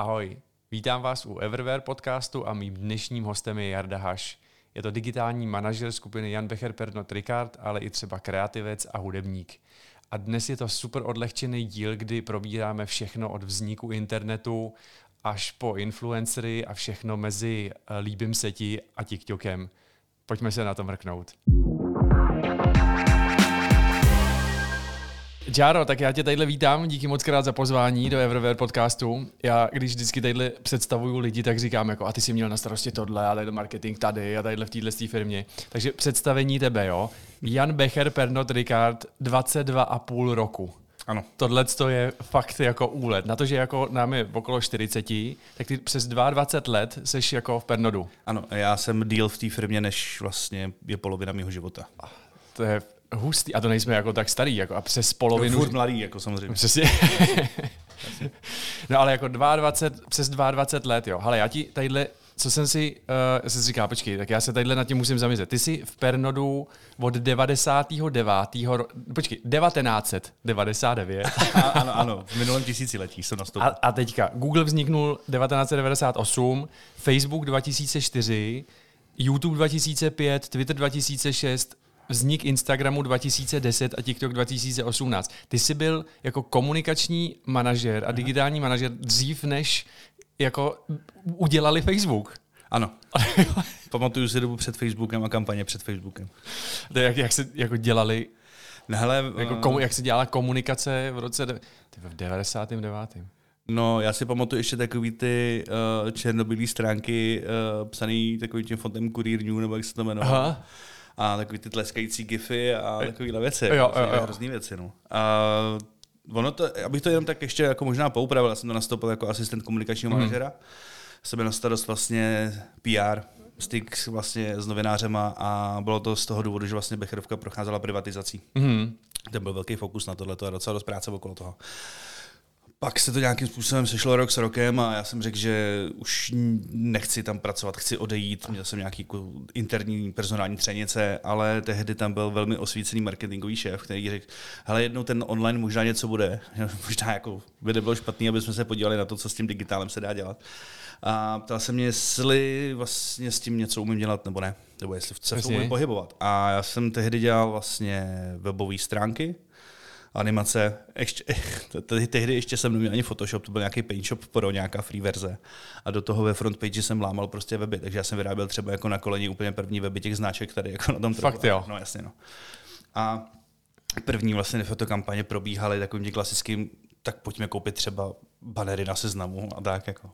Ahoj, vítám vás u Everwear podcastu a mým dnešním hostem je Jarda Haš. Je to digitální manažer skupiny Jan Becher, Pernod, Ricard, ale i třeba kreativec a hudebník. A dnes je to super odlehčený díl, kdy probíráme všechno od vzniku internetu až po influencery a všechno mezi líbím se ti a TikTokem. Pojďme se na to mrknout. Jaro, tak já tě tadyhle vítám, díky moc krát za pozvání do Everwear podcastu. Já, když vždycky tadyhle představuju lidi, tak říkám jako a ty jsi měl na starosti tohle a tadyhle marketing tady a tadyhle v této firmě. Takže představení tebe, jo. Jan Becher, Pernod, Ricard, 22,5 roku. Ano. Tohle je fakt jako úlet. Na to, že jako nám je okolo 40, tak ty přes 22 let seš jako v Pernodu. Ano, já jsem díl v té firmě, než vlastně je polovina mýho života. To je hustý. A to nejsme jako tak starý, jako a přes polovinu. No, furt mladý, jako samozřejmě. Přesně. No ale jako 22, přes 22 let, jo. Hele, já ti tadyhle, co jsem si, se říká, počkej, tak já se tadyhle nad tím musím zamyslet. Ty jsi v Pernodu od 1999. Ano, v minulém tisíciletí jsem nastoupil. A teďka, Google vzniknul 1998, Facebook 2004, YouTube 2005, Twitter 2006, vznik Instagramu 2010 a TikTok 2018. Ty jsi byl jako komunikační manažer a digitální manažer dřív, než jako udělali Facebook. Ano. Pamatuju si dobu před Facebookem a kampaně před Facebookem. To jak se jako dělali? No, hele, jako jak se dělala komunikace v roce 99. No, já si pamatuju ještě takový ty černobílý stránky psaný takovým tím fontem Kurýr New, nebo jak se to jmenovalo. Aha. A takový ty tleskající gify a takovýhle věci. Jo. Hrozný věci, no. A ono to, abych to jenom tak ještě jako možná poupravil, já jsem to nastoupil jako asistent komunikačního manažera. Jsem na starost vlastně PR, styk vlastně s novinářema a bylo to z toho důvodu, že vlastně Becherovka procházela privatizací. Ten byl velký fokus na tohleto a docela dost práce okolo toho. Pak se to nějakým způsobem sešlo rok s rokem a já jsem řekl, že už nechci tam pracovat, chci odejít. Měl jsem nějaký interní personální třenice, ale tehdy tam byl velmi osvícený marketingový šéf, který řekl, hele, jednou ten online možná něco bude. Možná jako by nebylo špatný, abychom se podívali na to, co s tím digitálem se dá dělat. A ptal se mě, jestli vlastně s tím něco umím dělat nebo ne, nebo jestli se v tom umím pohybovat. A já jsem tehdy dělal vlastně webové stránky, animace, tehdy ještě jsem neměl ani Photoshop, to byl nějaký PaintShop Pro, nějaká free verze. A do toho ve frontpage jsem lámal prostě weby, takže já jsem vyráběl třeba jako na koleni úplně první weby těch značek tady jako na tom trhu. Fakt jo. No jasně, no. A první vlastně fotokampaně probíhaly takovým tím klasickým, tak pojďme koupit třeba banery na Seznamu a tak jako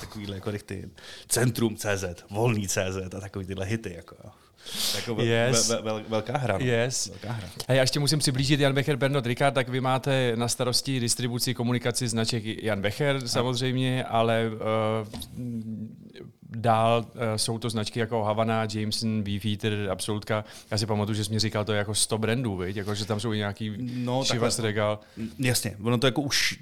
takovýhle jako ty Centrum.cz, Volný.cz a takový tyhle hity jako. Velká hra. Yes. Velká hra. A já ještě musím přiblížit Jan Becher, Pernod, Ricard, tak vy máte na starosti distribuci, komunikaci značek Jan Becher samozřejmě, ale dál jsou to značky jako Havana, Jameson, Beefeater, Absolutka. Já si pamatuju, že jsi mi říkal to je jako 100 brandů, viď? Jako, že tam jsou i nějaký šivas regál. Jasně, ono to jako už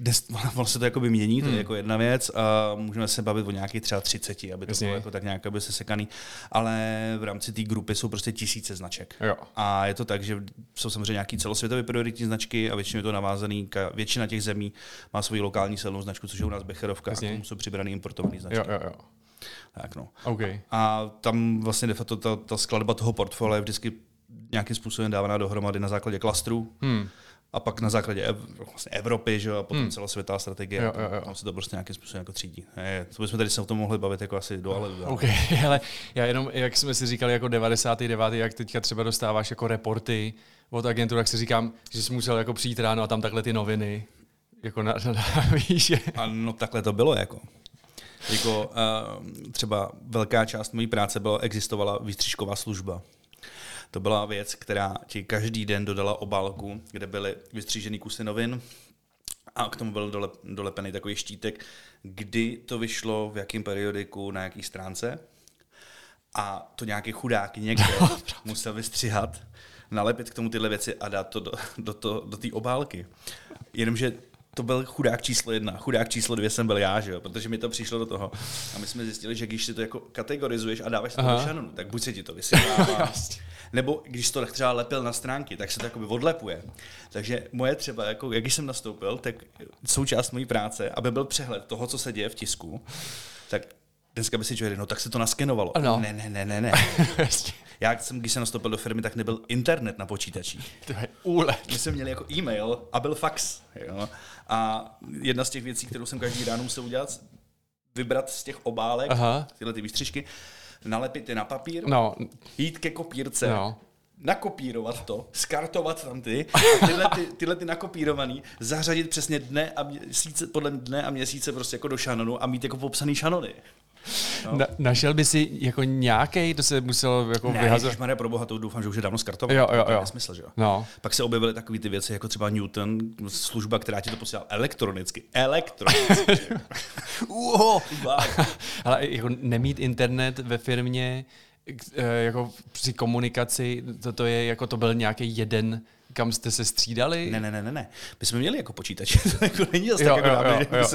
ono se to jako by mění, to je jako jedna věc a můžeme se bavit o nějakých třeba 30, aby to bylo jako tak nějak, aby se sekaný, ale v rámci té grupy jsou prostě tisíce značek. Jo. A je to tak, že jsou samozřejmě nějaký celosvětové prioritní značky a většinou je to navázaný, většina těch zemí má svoji lokální silnou značku, což je u nás Becherovka, a k tomu jsou přibraný importovaný značky. Jo. Tak no. Okay. A tam vlastně de facto ta skladba toho portfolia je vždycky nějakým způsobem dávaná dohromady na základě klastrů a pak na základě Evropy, že? A potom celosvětová strategie. Jo. Tam se to prostě nějakým způsobem jako třídí. To bychom tady se o tom mohli bavit jako asi do ale. Okay. Hele, já jenom, jak jsme si říkali, jako 99. jak teďka třeba dostáváš jako reporty od agentur, tak si říkám, že jsi musel jako přijít ráno a tam takhle ty noviny. Jako víš. Ano, takhle to bylo jako. Jako třeba velká část mojí práce existovala výstřižková služba. To byla věc, která ti každý den dodala obálku, kde byly vystřížený kusy novin a k tomu byl dolepený takový štítek, kdy to vyšlo, v jakém periodiku, na jaký stránce. A to nějaký chudák někdo musel vystřihat, nalepit k tomu tyhle věci a dát to do té obálky. Jenomže to byl chudák číslo 1, chudák číslo 2 jsem byl já, že jo, protože mi to přišlo do toho. A my jsme zjistili, že když si to jako kategorizuješ a dáváš to do šanonu, tak buď se ti to vysvětlává, nebo když to třeba lepil na stránky, tak se to jakoby odlepuje. Takže moje třeba, jako, jak když jsem nastoupil, tak součást mojí práce, aby byl přehled toho, co se děje v tisku, tak dneska by si člověk, no tak se to naskenovalo. Ano. Ne. Já jsem, když jsem nastoupil do firmy, tak nebyl internet na počítačích. To je úlet. My jsme měli jako e-mail a byl fax. Jo? A jedna z těch věcí, kterou jsem každý ráno musel udělat, vybrat z těch obálek, tyhle ty výstřižky, nalepit je na papír, jít ke kopírce, nakopírovat to, skartovat tam ty, a tyhle ty nakopírovaný, zařadit přesně dne a měsíce, podle dne a měsíce prostě jako do šanonu a mít jako popsaný šanony. No. Našel by si jako nějaký, to se muselo jako vyhazovat. Ne, ježišmarja, pro boha, to doufám, že už je dávno skartoval. Jo. To je nesmysl, že jo. No. Pak se objevily takové ty věci, jako třeba Newton, služba, která ti to posílala elektronicky. Ale jako nemít internet ve firmě, jako při komunikaci, to je jako to byl nějaký jeden, kam jste se střídali? Ne. My jsme měli jako počítače, to jako není zase tak jako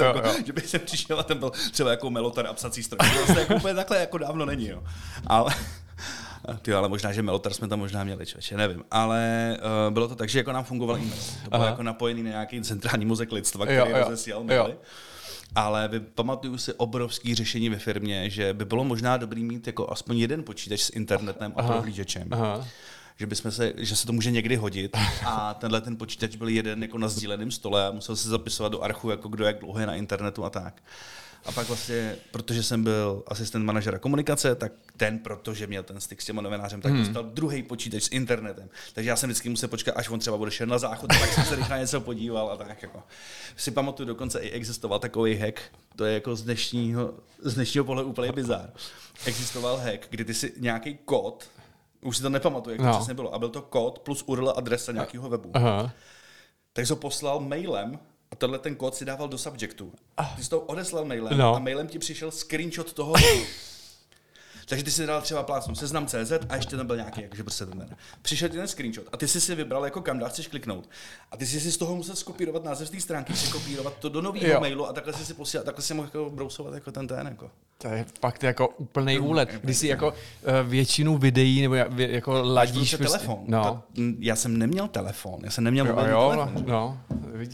dávno, že bych se přišel a tam byl třeba jako Melotar a psací stroj. To zase jako úplně takhle jako dávno není, jo. Ale možná, že Melotar jsme tam možná měli, člověče, nevím. Ale bylo to tak, že jako nám fungoval e-mail. To bylo jako napojený na nějaký centrální mozek lidstva, který rozesílal maily. Ale pamatuju si obrovský řešení ve firmě, že by bylo možná dobrý mít jako aspoň jeden počítač s internetem a prohlížečem. Že se to může někdy hodit a tenhle ten počítač byl jeden jako na sdíleném stole a musel se zapisovat do archu, jako kdo jak dlouho je na internetu a tak. A pak vlastně, protože jsem byl asistent manažera komunikace, tak ten, protože měl ten styk s těma novinářem, tak dostal druhý počítač s internetem. Takže já jsem vždycky musel počkat, až on třeba bude šel na záchod, tak jsem se rychle něco podíval a tak jako. Si pamatuju, dokonce i existoval takový hack, to je jako z dnešního pohledu úplně bizár. Existoval hack, kdy ty si nějaký kód, už si to nepamatuju, jak to přesně bylo, a byl to kód plus URL adresa nějakého webu. Tak jsi ho poslal mailem a tenhle ten kód si dával do subjectu. Ty jsi to odeslal mailem a mailem ti přišel screenshot toho webu. Takže ty si dal třeba plásnu seznam.cz a ještě tam byl nějaký, jakože prostě ten. Přišel ti ten screenshot a ty jsi si vybral, jako kam dál chceš kliknout. A ty jsi si z toho musel skopírovat název z té stránky, překopírovat to do nového mailu a takhle jsi si posílal, takhle si mohl jako brousovat jako ten jako. To je fakt jako úplný úlet. Když si jako většinu videí nebo jako ladíš telefon. Já jsem neměl telefon. Já jsem neměl mobilní telefon.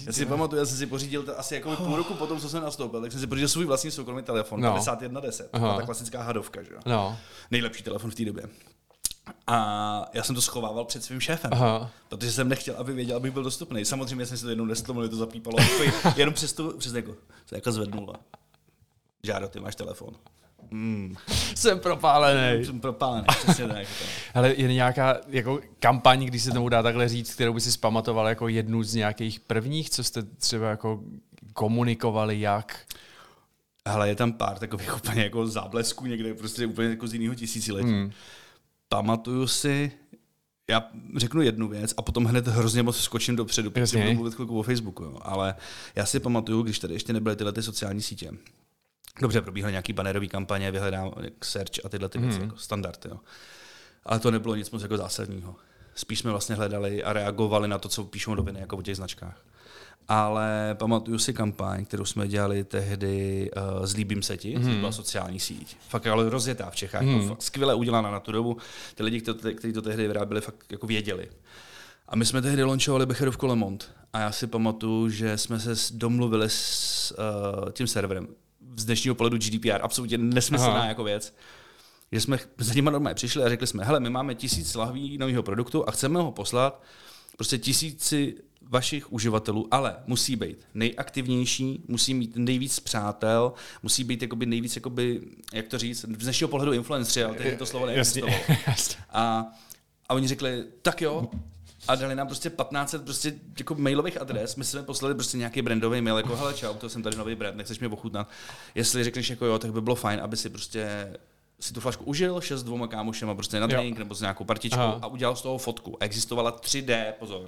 Já si pamatuju, já jsem si pořídil asi jako půl roku potom, co jsem nastoupil, tak jsem si pořídil svůj vlastní soukromý telefon 5110. Ta klasická hadovka, že jo. Nejlepší telefon v té době. A já jsem to schovával před svým šéfem, protože jsem nechtěl, aby věděl, abych byl dostupný. Samozřejmě jsem si to jednou nestlomil, to zapípalo. Jenom přes se jako zvednulo. Žádo, ty máš telefon. Jsem propálený, přesně tak. Hele, je nějaká jako kampaň, když se tomu dá takhle říct, kterou by si zpamatoval jako jednu z nějakých prvních, co jste třeba jako komunikovali, jak? Hele, je tam pár takových úplně jako záblesků někde, prostě úplně jako z jiného tisíciletí. Pamatuju si, já řeknu jednu věc a potom hned hrozně moc skočím dopředu, protože budu mluvit chvilku o Facebooku, jo. Ale já si pamatuju, když tady ještě nebyly tyhle ty sociální sítě. Dobře, probíhaly nějaký banerový kampaně, vyhledám search a tyhle ty věci, jako standard, jo. Ale to nebylo nic moc jako zásadního. Spíš jsme vlastně hledali a reagovali na to, co píšou noviny, jako o těch značkách. Ale pamatuju si kampaň, kterou jsme dělali tehdy s Líbím se ti, to byla sociální síť. Fakt ale rozjetá v Čechách, fakt skvěle udělaná na tu dobu. Ty lidi, kteří to tehdy vyráběli, fakt jako věděli. A my jsme tehdy launchovali Becherovku Lemont. A já si pamatuju, že jsme se domluvili s tím serverem. Z dnešního pohledu GDPR, absolutně nesmyslná jako věc. Že jsme za nima normálně přišli a řekli jsme, hele, my máme 1000 lahví nového produktu a chceme ho poslat prostě 1000 vašich uživatelů, ale musí být nejaktivnější, musí mít nejvíc přátel, musí být jakoby nejvíc, jakoby, jak to říct, z dnešního pohledu influencery, ale tehdy to slovo neexistovalo. A oni řekli, tak jo, a dali nám prostě 1500 prostě jako mailových adres. My jsme poslali prostě nějaký brandový mail, jako hele, čau, to jsem tady nový brand, nechceš mě ochutnat. Jestli řekneš jako jo, tak by bylo fajn, aby si prostě si tu flašku užil, šel s 2 kámošema prostě na drink nebo s nějakou partičkou a udělal z toho fotku. A existovala 3D, pozor.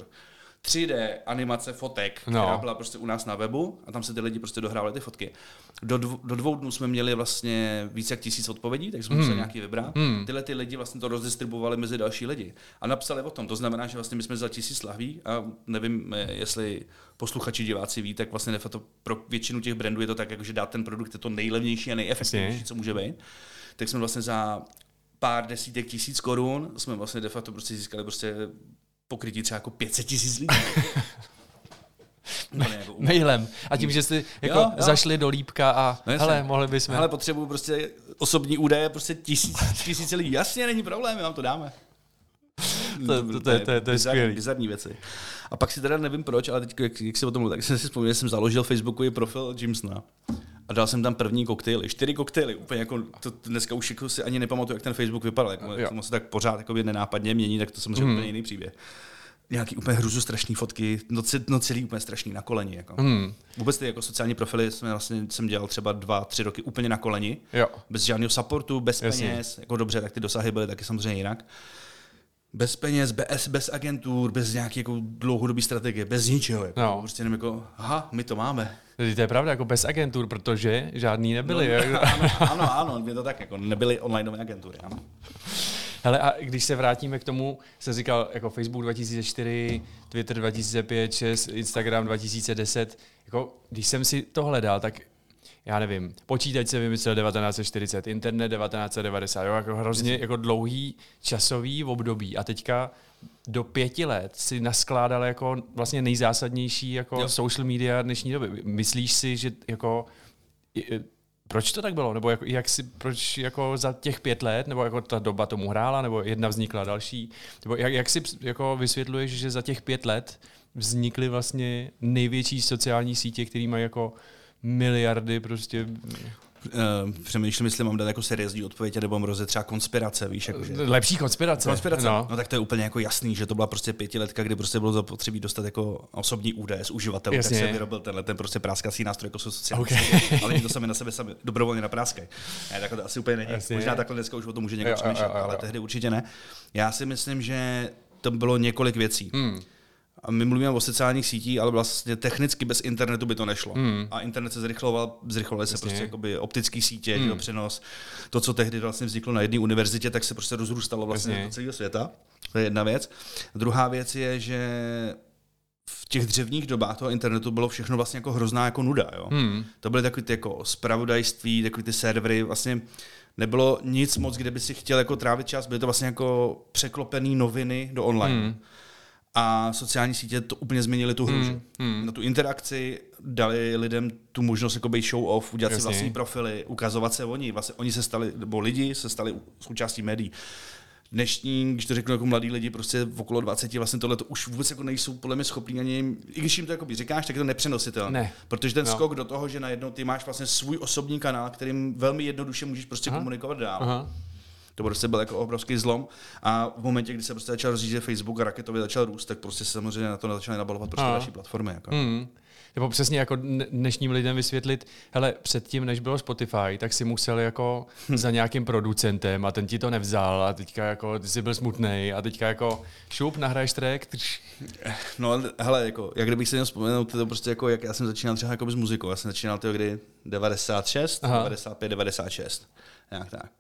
3D animace fotek, která byla prostě u nás na webu a tam se ty lidi prostě dohrávali ty fotky. Do dvou dnů jsme měli vlastně víc jak 1000 odpovědí, takže jsme museli nějaký vybrat. Tyhle ty lidi vlastně to rozdistribuovali mezi další lidi a napsali o tom. To znamená, že vlastně my jsme za 1000 lahví a nevím, jestli posluchači, diváci ví, tak vlastně pro většinu těch brandů je to tak, že dát ten produkt je to nejlevnější a nejefektivnější, co může být. Tak jsme vlastně za pár desítek tisíc korun jsme vlastně de facto prostě získali prostě pokrytí třeba jako 500 000 lidí. Mailem. A tím, že si jako zašli do lípka a hele, mohli bychom... Hele, potřebuju prostě osobní údaje, prostě tisíce lidí. Jasně, není problém, my vám to dáme. To je skvělý. Bizarní věci. A pak si teda nevím proč, ale teď, jak si o tom mluvil, tak jsem si vzpomněl, že jsem založil Facebookový profil Jamesona. A dal jsem tam první koktejly, 4 koktejly, úplně jako to dneska už jako si ani nepamatuju, jak ten Facebook vypadal, jak se tak pořád jako nenápadně mění, tak to samozřejmě úplně jiný příběh. Nějaký úplně hruzu strašný fotky, nocelý úplně strašný na koleni jako. Vůbec ty jako sociální profily jsem dělal třeba 2-3 roky úplně na koleni. Jo. Bez žádného supportu, bez peněz, jako dobře, tak ty dosahy byly taky samozřejmě jinak. Bez peněz, bez agentur, bez nějaké jako dlouhodobé strategie, bez ničeho. Jako. No. Prostě jenom jako, aha, my to máme. To je pravda, jako bez agentur, protože žádný nebyly. No, ano, mě to tak, jako nebyly onlineové agentury. Ano. Hele, a když se vrátíme k tomu, jsem říkal, jako Facebook 2004, Twitter 2005, 6, Instagram 2010, jako když jsem si to hledal, tak já nevím, počítač se vymyslel 1940, internet 1990, jo, jako hrozně jako dlouhý časový období a teďka do 5 let si naskládal jako vlastně nejzásadnější jako social media dnešní doby. Myslíš si, že jako proč to tak bylo? Nebo jako, proč jako za těch 5 let, nebo jako ta doba tomu hrála, nebo jedna vznikla další? Nebo jak si jako vysvětluješ, že za těch 5 let vznikly vlastně největší sociální sítě, které mají jako miliardy prostě... Přemýšlím, jestli mám dát jako seriózní odpověď, nebo mám rozjet třeba konspirace, víš? Jakože... Lepší konspirace. No tak to je úplně jako jasný, že to byla prostě 5letka, kdy prostě bylo zapotřebí dostat jako osobní údaje z uživatelů, tak se vyrobil tenhle prostě práskací nástroj, jako jsou sociální sítě, ale to sami na sebe sami dobrovolně napráskají. Tak to asi úplně není. Jasně. Možná takhle dneska už o tom může někdo přemýšlet, ale tehdy určitě ne. Já si myslím, že to bylo několik věcí. A my mluvíme o sociálních sítích, ale vlastně technicky bez internetu by to nešlo. A internet se zrychlovaly se prostě jakoby optické sítě, přenos. To, co tehdy vlastně vzniklo na jedné univerzitě, tak se prostě rozrůstalo vlastně do celého světa. To je jedna věc. A druhá věc je, že v těch dřevních dobách toho internetu bylo všechno vlastně jako hrozná jako nuda. Jo? To byly takové ty jako zpravodajství, takové ty servery, vlastně nebylo nic moc, kde by si chtěl jako trávit čas, byly to vlastně jako překlopené noviny do online. A sociální sítě to úplně změnily tu hru. Na tu interakci dali lidem tu možnost jako být show off, udělat si vlastní profily, ukazovat se oni. Vlastně oni se stali, nebo lidi se stali součástí médií. Dnešní, když to řeknu jako mladí lidi, prostě okolo 20, vlastně tohle to už vůbec jako nejsou podle mě schopní ani, i když jim to jakoby říkáš, tak je to nepřenositelné. Ne. Protože ten skok do toho, že najednou ty máš vlastně svůj osobní kanál, kterým velmi jednoduše můžeš prostě komunikovat dál. To prostě byl jako obrovský zlom a v momentě, kdy se prostě začal rozjíždět Facebook a raketově začal růst, tak prostě samozřejmě na to začaly nabalovat prostě další platformy. Jako. Nebo přesně jako dnešním lidem vysvětlit, hele, předtím, než bylo Spotify, tak si musel jako za nějakým producentem a ten ti to nevzal a teďka jako ty jsi byl smutnej a teďka jako šup, nahraješ track. No hele, jako, jak kdybych se jenom vzpomenul, to prostě jako, jak já jsem začínal třeba jako s muzikou, já jsem začínal to kdy 96, 95, 96, nějak tak.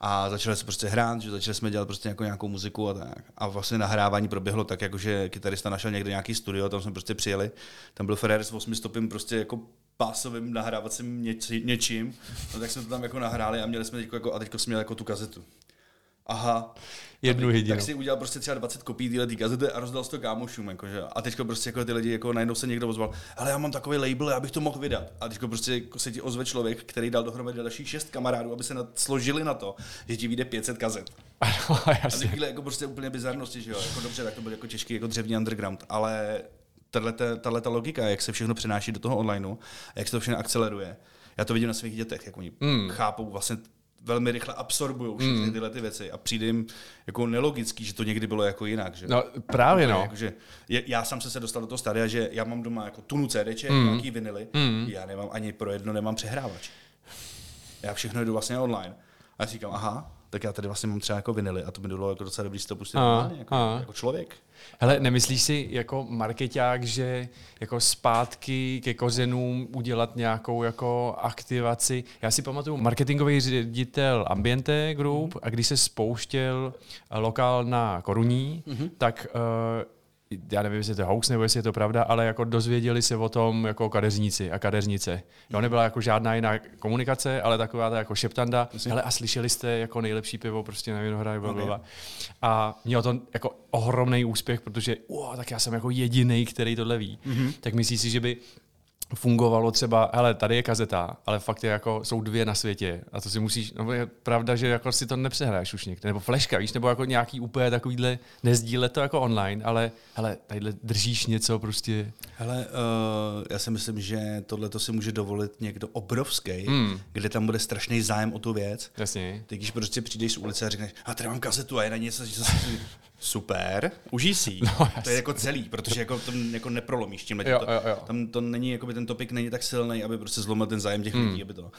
A začali se prostě hrát, že začali jsme dělat prostě nějakou muziku a tak. A vlastně nahrávání proběhlo tak, jakože kytarista našel někde nějaký studio, tam jsme prostě přijeli. Tam byl Ferrer s 8 stopým prostě jako pásovým nahrávacím něčím. No tak jsme to tam jako nahráli a měli jsme jako, a teďko jsme měli jako tu kazetu. Aha. Jednu hydinu. Tak si udělal prostě třeba 20 kopií téhle gazety a rozdal 100 kámošům. Jakože. A teďko prostě jako ty lidi, jako najednou se někdo ozval, hele, já mám takový label, já bych to mohl vydat. A teďko prostě jako se ti ozve člověk, který dal dohromady dalších 6 kamarádů, aby se složili na to, že ti vyjde 500 kazet. Ano, a tyhle jako prostě úplně bizarnosti, že jo. Jako dobře, tak to byl jako těžký jako dřevní underground, ale tato logika, jak se všechno přenáší do toho onlineu, jak se to všechno akceleruje. Já to vidím na svých dětech, jak oni chápou vlastně velmi rychle absorbují všechny tyhle ty věci a přijde jim jako nelogický, že to někdy bylo jako jinak. Že? No právě no. Jako, že já sám jsem se dostal do toho stadia, že já mám doma jako tunu CDček, nějaký vinily, já nemám ani pro jedno, nemám přehrávač. Já všechno jdu vlastně online. A já říkám, aha, tak já tady vlastně mám třeba jako vinily a to mi bylo jako docela dobrý si to pustit jako člověk. Hele, nemyslíš si jako markeťák, že jako zpátky ke kořenům udělat nějakou jako aktivaci? Já si pamatuju marketingový ředitel Ambiente Group a když se spouštěl lokál na Koruní, tak já nevím, jestli je to hoax nebo jestli je to pravda, ale jako dozvěděli se o tom jako kadeřníci a kadeřnice. Jo, nebyla jako žádná jiná komunikace, ale taková ta jako šeptanda. Hele, a slyšeli jste jako nejlepší pivo prostě na Vinohradě blablabla. A mělo to jako ohromný úspěch, protože tak já jsem jako jedinej, který tohle ví. Tak myslíš si, že by fungovalo třeba, hele, tady je kazeta, ale fakt je jako, jsou dvě na světě a to si musíš, no je pravda, že jako si to nepřehraješ už někde, nebo fleška, víš, nebo jako nějaký úplně takovýhle, nezdílet to jako online, ale hele, tadyhle držíš něco prostě. Hele, já si myslím, že tohleto si může dovolit někdo obrovský, kde tam bude strašný zájem o tu věc. Jasně. Ty když prostě přijdeš z ulice a řekneš, a tady mám kazetu a je na něco, super, užij si. No, to je jako celý, protože jako to jako neprolomíš tím. Tam to není, jakoby ten topik není tak silný, aby prostě zlomil ten zájem těch lidí. Aby to.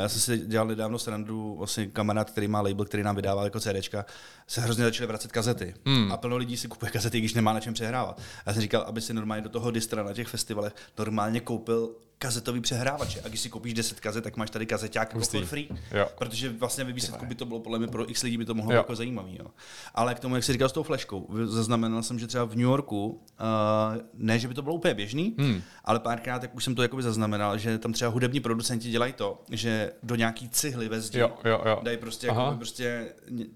Já jsem si dělal nedávno srandu, vlastně kamarád, který má label, který nám vydával jako CDčka, se hrozně začaly vracet kazety. A plno lidí si kupuje kazety, když nemá na čem přehrávat. Já jsem říkal, aby si normálně do toho distra na těch festivalech normálně koupil kazetový přehrávače. A když si koupíš 10 kazet, tak máš tady kazeťák for free. Jo. Protože vlastně ve výsledku by to bylo podle mě pro x lidí by to mohlo jako zajímavý. Jo. Ale k tomu, jak jsi říkal s tou fleškou, zaznamenal jsem, že třeba v New Yorku, ne, že by to bylo úplně běžný, ale párkrát tak už jsem to jakoby zaznamenal, že tam třeba hudební producenti dělají to, že do nějaký cihly ve zdi dají prostě, jakoby, prostě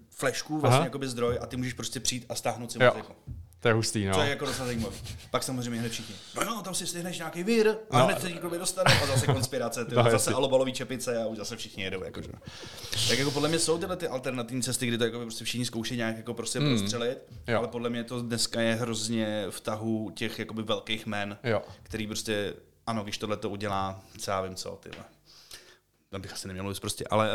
flešku, vlastně jakoby zdroj a ty můžeš prostě přijít a stáhnout si muziku. To je hustý, no. To je jako docela zajímavý. Pak samozřejmě hned všichni. No, tam si stihneš nějaký vír a hned se někdo dostane a zase konspirace, ty, zase alobalový čepice a už zase všichni jedou. Jakože. Tak jako podle mě jsou tyhle ty alternativní cesty, kdy to jako prostě všichni zkouší nějak jako prostě prostřelit, ale podle mě to dneska je hrozně v tahu těch jakoby velkých jmen, který prostě, ano, když tohle to udělá, co já vím co, tyhle. Tam bych asi neměl prostě, ale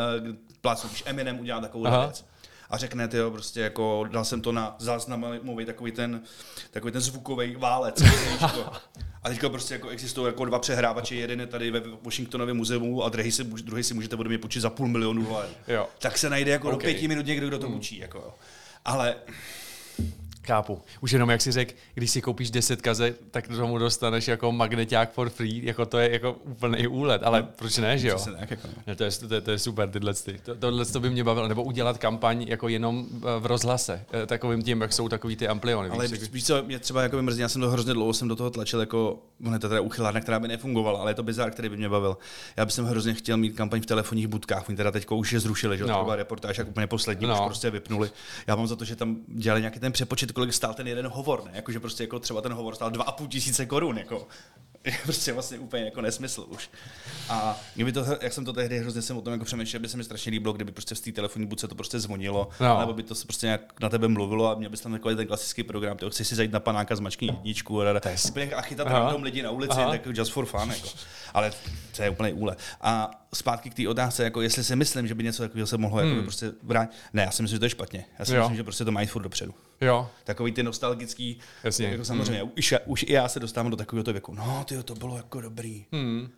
plácnu, když Eminem udělá takovou věc. A řekne, tyjo, prostě jako dal jsem to na záznam, mluví takový ten zvukový válec. A teďka prostě jako existují jako dva přehrávače, jeden je tady ve Washingtonově muzeu a druhý si můžete ode mě počít za $500,000. Jo. Tak se najde jako do 5 minut někdo, kdo to učí. Jako. Ale... Chápu. Už jenom, jak si řekl, když si koupíš 10 kazet, tak tomu dostaneš jako magneťák for free, jako to je jako úplný úlet, ale proč ne, že jo? To je super, tyhle ty. Tohle to by mě bavilo, nebo udělat kampaň jako jenom v rozhlase, takovým tím, jak jsou takový ty ampliony. Ale víš co, mě třeba jako mrzí, já jsem to hrozně dlouho jsem do toho tlačil, jako, ne to teda uchylárna, která by nefungovala, ale je to bizár, který by mě bavil. Já bych hrozně chtěl mít kampaň v telefonních budkách, oni teda teďko už je zrušili, že třeba reportáž, jak úplně poslední, už prostě vypnuli. Já mám za to, že tam dělali nějaký ten přepočet, kolik stál ten jeden hovor, ne? Jakože prostě jako třeba ten hovor stál 2,500 korun, jako. Prostě vlastně úplně jako nesmysl už. A kdyby to, jak jsem to tehdy hrozně jsem o tom jako přemýšlel, by se mi strašně líbilo, kdyby prostě v té telefonní budce to prostě zvonilo, nebo by to se prostě nějak na tebe mluvilo a měl bys tam takový ten klasický program, ty chceš si zajít na panáka z mačky jedničku a chytat random lidi na ulici, tak just for fun, jako. Ale to je úplný úle. A zpátky k té otázce, jako jestli si myslím, že by něco takového se mohlo jako prostě vrátit. Ne, já si myslím, že to je špatně. Já si myslím, že prostě to mají furt dopředu. Jo. Takový ty nostalgický, jako samozřejmě, už i já se dostávám do takového věku. No, tyjo, to bylo jako dobrý.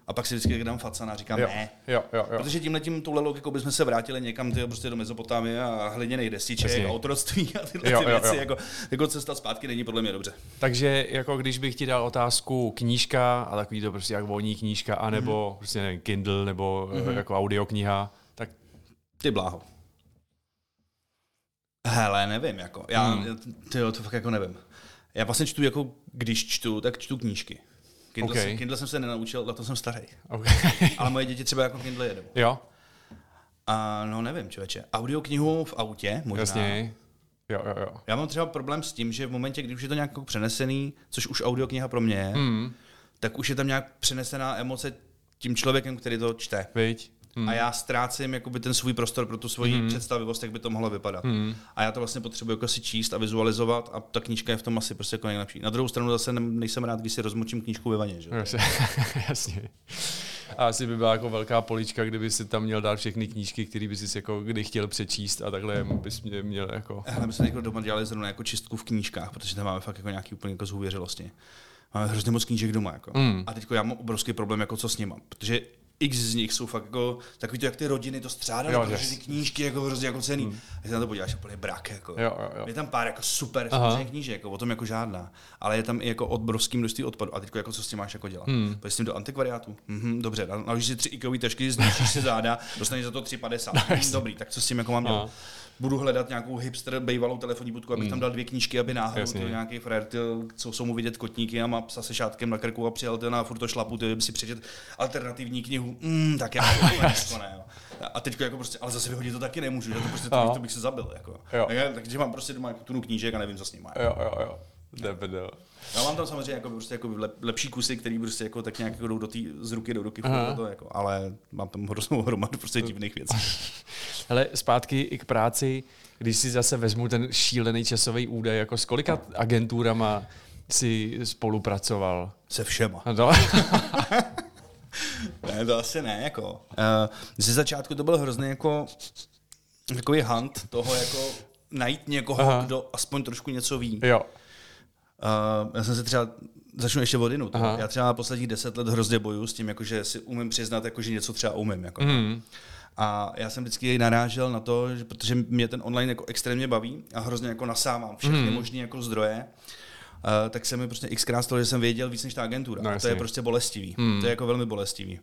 A pak si vždycky dám facana a říkám ne. Jo. Protože tímhletím touhle logikou bychom se vrátili někam tyjo, prostě do Mezopotámie a hliněných destiček a otroctví a tyhle ty věci. Jako cesta zpátky není podle mě dobře. Takže jako když bych ti dal otázku knížka a takový to prostě jak volní knížka, anebo prostě nevím, Kindle nebo jako audiokniha, tak ty bláho. Hele, nevím, jako. Já to fakt jako nevím. Já vlastně čtu, jako když čtu, tak čtu knížky. Kindle jsem se nenaučil, na to jsem starý. Okay. Ale moje děti třeba jako Kindle jedou. Jo. A no nevím, člověče. Audioknihu v autě možná. Jasně. Jo. Já mám třeba problém s tím, že v momentě, kdy už je to nějak přenesený, což už audiokniha pro mě je, tak už je tam nějak přenesená emoce tím člověkem, který to čte. Viď? A já ztrácím jakoby ten svůj prostor pro tu svoji představivost, jak by to mohlo vypadat. A já to vlastně potřebuji jako si číst a vizualizovat a ta knížka je v tom asi prostě jako nejlepší. Na druhou stranu zase nejsem rád, když si rozmočím knížku ve vaně, že? Jasně. A asi by byla jako velká polička, kdyby si tam měl dát všechny knížky, které by si jako kdy chtěl přečíst a takhle bys měl jako. Ale my jsme někdo doma dělali zrovna jako čistku v knížkách, protože tam máme fakt jako nějaký úplně jako zhůvěřilosti. Máme hrozně moc knížek doma jako. A teďko já mám obrovský problém jako co s nima, protože X z nich jsou fakt jako takový to, jak ty rodiny to střádaly, protože ty knížky jako hrozně jako cený. A ty se na to podíváš úplně brak. Jako. Jo. Je tam pár jako super knížek, jako, o tom jako žádná, ale je tam i jako obrovský množství odpadu. A teď jako co s tím máš jako dělat? Půjdeš s tím do antikvariátu? Dobře, naložíš si 3 IKEA tašky, zničíš si záda, dostaneš za to 3,50. Nice. Dobrý, tak co s tím jako mám dělat? Budu hledat nějakou hipster bejvalou telefonní budku, abych tam dal 2 knížky, aby náhodou nějaký frajer, co jsou mu vidět kotníky a má psa se šátkem na krku a přijel ten a furt to šlapu, ty si přečet alternativní knihu. Tak já to ne. Jo. A teď jako prostě, ale zase vyhodit to taky nemůžu, že to prostě to bych se zabil jako. Takže mám prostě doma tunu knížek a nevím, co s ním má. Jo. Debedel. Já mám tam samozřejmě jako prostě jako lepší kusy, který prostě jako tak nějak jdou do té z ruky do ruky, to jako, ale mám tam hroznou hromadu prostě divných věcí. Hele, zpátky i k práci, když si zase vezmu ten šílený časový údaj, jako s kolika agenturama si spolupracoval? Se všema. No. Ne, to asi ne, jako. Ze začátku to byl hrozný jako takový hunt toho jako najít někoho, kdo aspoň trošku něco ví. Jo. Já jsem se třeba, začnu ještě od jinu, já třeba posledních 10 let hrozně bojuju s tím, jakože si umím přiznat, jakože něco třeba umím. Jako. A já jsem vždycky narážel na to, že, protože mě ten online jako extrémně baví a hrozně jako nasávám všechny možné jako zdroje, tak se mi prostě xkrát stalo, že jsem věděl víc než ta agentura. No, to je prostě bolestivý. To je jako velmi bolestivý.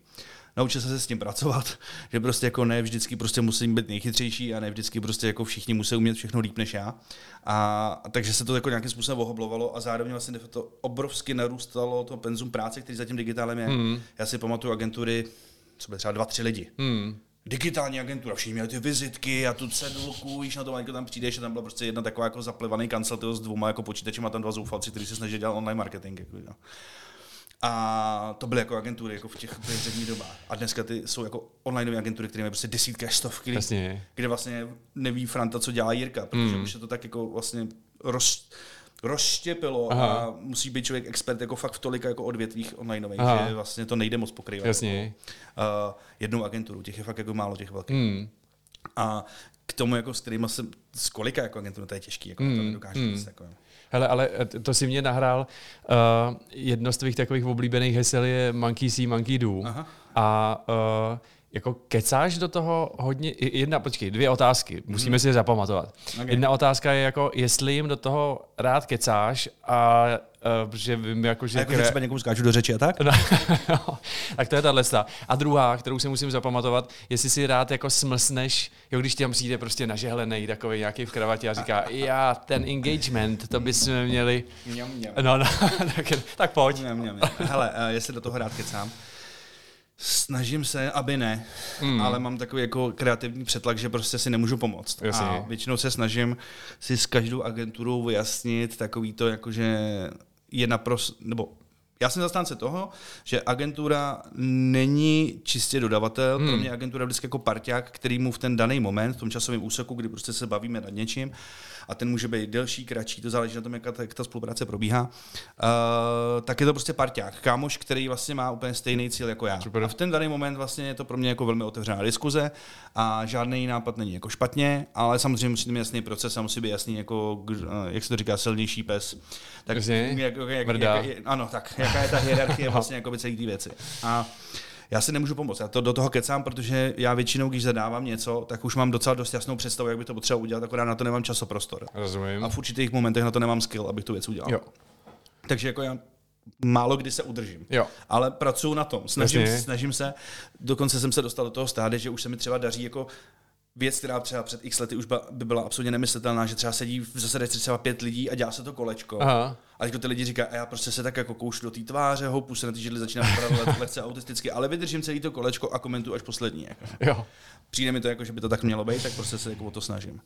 Naučil jsem se s tím pracovat, že prostě jako ne vždycky prostě musím být nejchytřejší a ne vždycky prostě jako všichni musí umět všechno líp než já. A takže se to jako nějakým způsobem ohoblovalo a zároveň vlastně to obrovsky narůstalo to penzum práce, který za tím digitálem je. Já si pamatuju agentury, co by třeba 2-3 lidi. Digitální agentura, všichni měli ty vizitky a tu cedulku, již na to tam přijdeš a tam byla prostě jedna taková jako zaplevaný kancel s 2 jako počítačem a tam 2 zoufalci, kteří se snažili dělat online marketing. Jako, no. A to byly jako agentury jako v těch předních dobách. A dneska ty jsou jako online agentury, které mají prostě desítky až stovky lidí, kde vlastně neví Franta, co dělá Jirka, protože už se to tak jako vlastně rozštěpilo a musí být člověk expert jako fakt v tolika jako odvětvích onlineových, že vlastně to nejde moc pokrývat. Jasně. Jednou agenturu, těch je fakt jako málo, těch velkých. A k tomu jako s kterýma jsem, z kolika jako agentur, to je těžký, jako to nedokážu nic jako. Hele, ale to si mě nahrál, jedno z tvých takových oblíbených hesel je Monkey see, monkey do. A jako kecáš do toho hodně, dvě otázky, musíme si je zapamatovat. Okay. Jedna otázka je jako, jestli jim do toho rád kecáš a že vím jako, že... A jako, že třeba někomu skáču do řeči a tak? No, tak to je tahle ta. A druhá, kterou si musím zapamatovat, jestli si rád jako smlsneš, jo, když tam přijde prostě nažehlenej takovej nějaký v kravatě a říká, já ten engagement, to bychom měli... No, tak pojď. Hele, jestli do toho rád kecám. Snažím se, aby ne, ale mám takový jako kreativní přetlak, že prostě si nemůžu pomoct. Jasně. A většinou se snažím si s každou agenturou vyjasnit takový to, jakože je naprosto, nebo já jsem zastánce toho, že agentura není čistě dodavatel, pro mě agentura je vždycky jako parťák, který mu v ten daný moment, v tom časovém úseku, kdy prostě se bavíme nad něčím, a ten může být delší, kratší, to záleží na tom, jak ta spolupráce probíhá, tak je to prostě parťák, kámoš, který vlastně má úplně stejný cíl jako já. Super. A v ten daný moment vlastně je to pro mě jako velmi otevřená diskuze a žádný nápad není jako špatně, ale samozřejmě musí mít jasný proces a musí být jasný, jako, jak se to říká, silnější pes. Tak, jaká je ta hierarchie vlastně jako celý ty věci. A já si nemůžu pomoct. Já to do toho kecám, protože já většinou, když zadávám něco, tak už mám docela dost jasnou představu, jak by to potřeba udělat, akorát na to nemám časoprostor. Rozumím. A v určitých momentech na to nemám skill, abych tu věc udělal. Jo. Takže jako já málo kdy se udržím. Jo. Ale pracuju na tom. Snažím se. Dokonce jsem se dostal do toho stády, že už se mi třeba daří jako věc, která třeba před x lety už by byla absolutně nemyslitelná, že třeba sedí v zasedačce třeba 5 lidí a dělá se to kolečko. A když ty lidi říkají, já prostě se tak jako koušu do té tváře, houpu se na ty židli, začínám vypadat lehce autisticky, ale vydržím celý to kolečko a komentuju až poslední. Jako. Jo. Přijde mi to jako, že by to tak mělo být, tak prostě se jako o to snažím.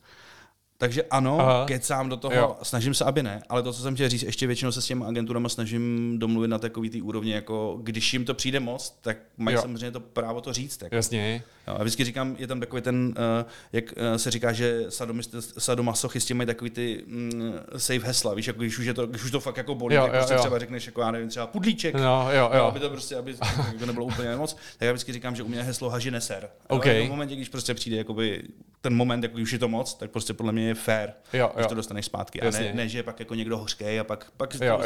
Takže ano, kecám do toho, snažím se, aby ne, ale to, co jsem chtěl říct, ještě většinou se s těmi agenturama snažím domluvit na takový té úrovni, jako když jim to přijde moc, tak mají samozřejmě to právo to říct. Jako. Jasně. Jo, a vždycky říkám, je tam takový ten, jak se říká, že sadomasochisti mají takový ty safe hesla, víš, jako když už to fakt jako bolí, tak prostě třeba řekneš, jako já nevím, třeba pudlíček, aby to prostě, aby to nebylo úplně moc, tak já vždycky říkám, že u mě heslo haži neser. Okay. V momentě, když prostě přijde jakoby ten moment, jak už je to moc, tak prostě podle mě je fair, když to dostaneš zpátky. Jasně. A ne, že pak jako někdo hořkej a pak jo.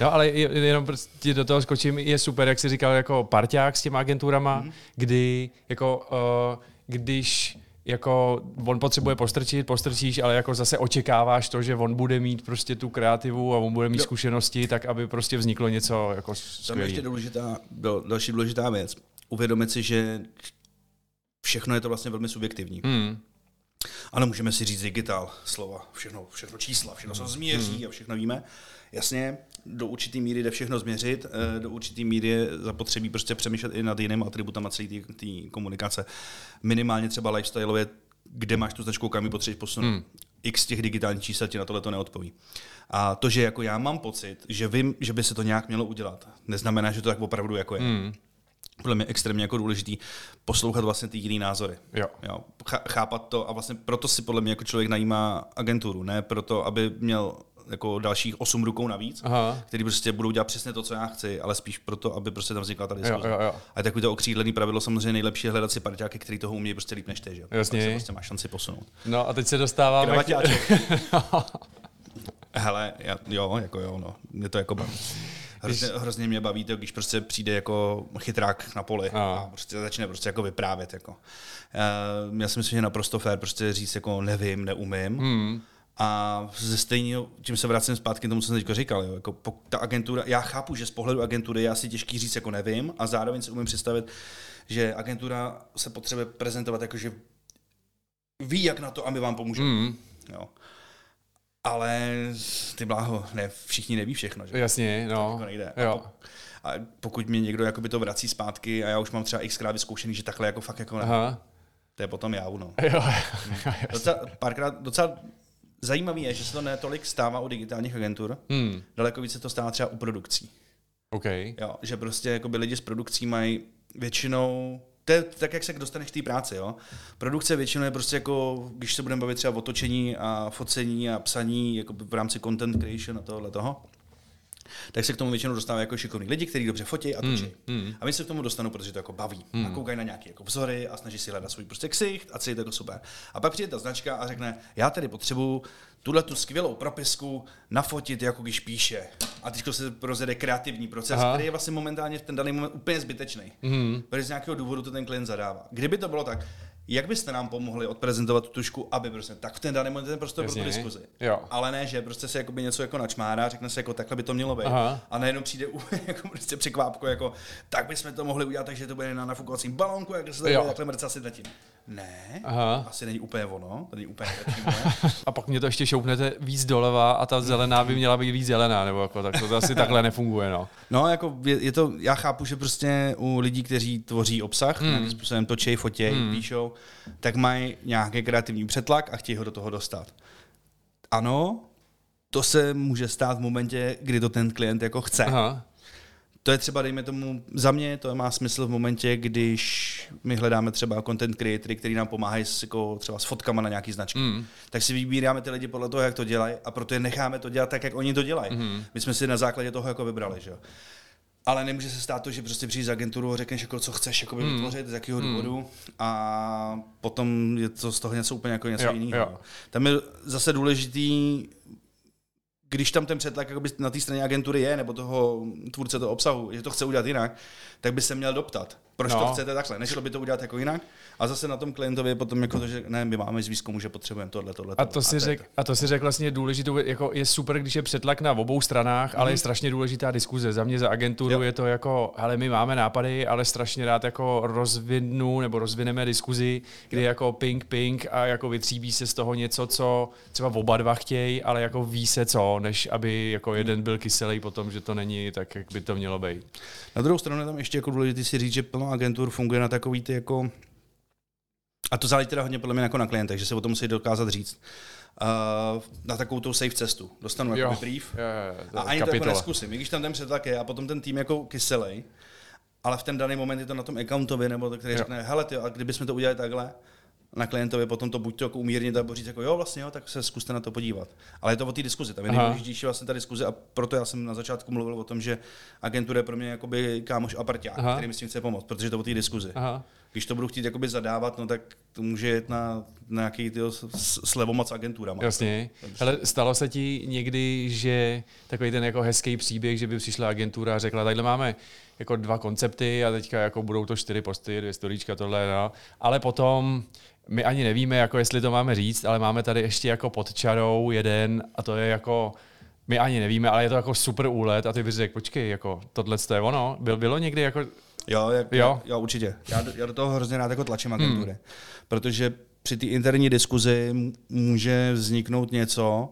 No, ale jenom prostě do toho skočím, je super, jak jsi říkal, jako parťák s těma agenturama, kdy jako když jako on potřebuje postrčíš, ale jako zase očekáváš to, že on bude mít prostě tu kreativu a on bude mít zkušenosti, tak aby prostě vzniklo něco jako skvělý. Tam je ještě další důležitá věc. Uvědomit si, že všechno je to vlastně velmi subjektivní. Ano, můžeme si říct digitál, slova, všechno čísla, všechno se změří a všechno víme. Jasně, do určitý míry jde všechno změřit, do určitý míry je zapotřebí prostě přemýšlet i nad jiným atributem a celé té komunikace. Minimálně třeba lifestyleově, kde máš tu značku, kam ji potřebuješ posunout. X těch digitálních čísel ti na tohle to neodpoví. A to, že jako já mám pocit, že vím, že by se to nějak mělo udělat, neznamená, že to tak opravdu jako je. Podle mě extrémně jako důležitý poslouchat vlastně ty jiný názory. Jo. Chápat to a vlastně proto si podle mě jako člověk najímá agenturu, ne proto, aby měl jako dalších 8 rukou navíc, který prostě budou dělat přesně to, co já chci, ale spíš proto, aby prostě tam vznikla ta diskuze. A takový to okřídlený pravidlo samozřejmě nejlepší je hledat si parťáky, který toho umějí prostě líp než ty, že? Jasně. Tak se prostě má šanci posunout. No a teď se dostáváme hele, jo, mě to jako baví. Hrozně mě baví to, když prostě přijde jako chytrák na poli a prostě začne prostě jako vyprávět. Jako. Já si myslím, že naprosto fair prostě říct jako nevím, neumím. A ze stejného, čím se vracím zpátky k tomu, co jsem teďko říkal, jo, jako ta agentura, já chápu, že z pohledu agentury já si těžký říct jako nevím a zároveň si umím představit, že agentura se potřebuje prezentovat jako, že ví jak na to a my vám pomůžeme. Jo. Ale ty bláho, ne, všichni neví všechno, že? Jasně, no. To nejde. Jo. A pokud mě někdo jakoby to vrací zpátky a já už mám třeba xkrát vyzkoušený, že takhle jako fakt jako ne. To je potom já, no. Docela zajímavý je, že se to netolik stává u digitálních agentur, daleko víc se to stává třeba u produkcí. Okay. Jo, že prostě jakoby lidi s produkcí mají většinou to je tak, jak se dostaneš k té práci. Jo? Produkce většinou je prostě jako, když se budeme bavit třeba o točení a focení a psaní jako v rámci content creation a tohle toho, tak se k tomu většinou dostávají jako šikovní lidi, kteří dobře fotí a točí. A my se k tomu dostanou, protože to jako baví. A koukají na nějaké jako vzory a snaží si hledat svůj prostě ksicht a celý to jako super. A pak přijde ta značka a řekne, já tady potřebuju tuhletu skvělou propisku nafotit, jako když píše. A teďko se rozjede kreativní proces, který je vlastně momentálně v ten daný moment úplně zbytečný. Protože z nějakého důvodu to ten klient zadává. Kdyby to bylo tak, jak byste nám pomohli odprezentovat tu tušku, aby prostě tak v ten daný moment ten prostor pro tu diskuzi. Ale ne, že prostě se jakoby něco jako načmárá, řekne se jako takhle by to mělo být. A najednou přijde jako prostě překvápko jako tak bychom to mohli udělat, takže to bude na nafukovacím balónku, jak se to takhle mrcá si letím. Ne, asi není úplně ono, to není úplně lepší. A pak mě to ještě šoupnete víc doleva a ta zelená by měla být víc zelená, nebo jako tak to asi takhle nefunguje, no. No, jako je to, já chápu, že prostě u lidí, kteří tvoří obsah, nějakým způsobem točí, fotí, píšou, tak mají nějaký kreativní přetlak a chtějí ho do toho dostat. Ano, to se může stát v momentě, kdy to ten klient jako chce. To je třeba, dejme tomu, za mě to má smysl v momentě, když my hledáme třeba content creatory, který nám pomáhají s, jako, třeba s fotkama na nějaký značky. Tak si vybíráme ty lidi podle toho, jak to dělají a proto je necháme to dělat tak, jak oni to dělají. My jsme si na základě toho jako vybrali, že jo. Ale nemůže se stát to, že prostě přijdeš z agenturu a řekneš, jako, co chceš jako vytvořit, z jakého důvodu a potom je to z toho něco úplně jako něco jiného. Tam je zase důležitý, když tam ten přetlak jakoby na té straně agentury je, nebo toho tvůrce toho obsahu, že to chce udělat jinak, tak by se měl doptat, proč to chcete takhle, nešlo by to udělat jako jinak. A zase na tom klientovi je potom jako to, že ne, my máme z výzkumu, že potřebujeme tohle. A to si řekl vlastně důležitou, jako je super, když je přetlak na obou stranách, ale je strašně důležitá diskuze. Za mě za agenturu je to jako, hele, my máme nápady, ale strašně rád jako rozvineme diskuzi, kdy jako ping a jako vytříbí se z toho něco, co třeba oba dva chtějí, ale jako ví se co, než aby jako jeden byl kyselý potom, že to není tak, jak by to mělo být. Na druhou stranu je tam ještě jako důležité si říct, že plno agentur funguje na takový ty jako a to záleží teda hodně podle mě jako na klientech, že se o tom musí dokázat říct. Na takovou tou safe cestu. Dostanu jako brief a ani kapitola. To jako nezkusím. I když tam ten přetlak je a potom ten tým jako kyselej, ale v ten daný moment je to na tom accountovi, nebo to, který řekne, hele ty, a kdybychom to udělali takhle, na klientovi potom to buď to jako umírně dá říct, jako jo, vlastně jo, tak se zkuste na to podívat. Ale je to o té diskuzi, tam je nejdůležitější vlastně ta diskuze a proto já jsem na začátku mluvil o tom, že agentura je pro mě jakoby kámoš a parťák, který mi s tím chce pomoct, protože to o té diskuzi. Když to budu chtít jakoby zadávat, no tak to může jít na nějaký slevomac agentura. Jasně. Ale stalo se ti někdy, že takový ten jako hezký příběh, že by přišla agentura a řekla, tadyhle máme jako 2 koncepty a teďka jako budou to 4 posty, 2 storíčka, tohle, no. Ale potom my ani nevíme, jako jestli to máme říct, ale máme tady ještě jako pod čarou jeden a to je jako my ani nevíme, ale je to jako super úlet a ty bys řekl, počkej, jako tohle je ono. Bylo někdy jako... Jo, určitě. Já do toho hrozně rád jako tlačím agentury, protože při té interní diskuzi může vzniknout něco,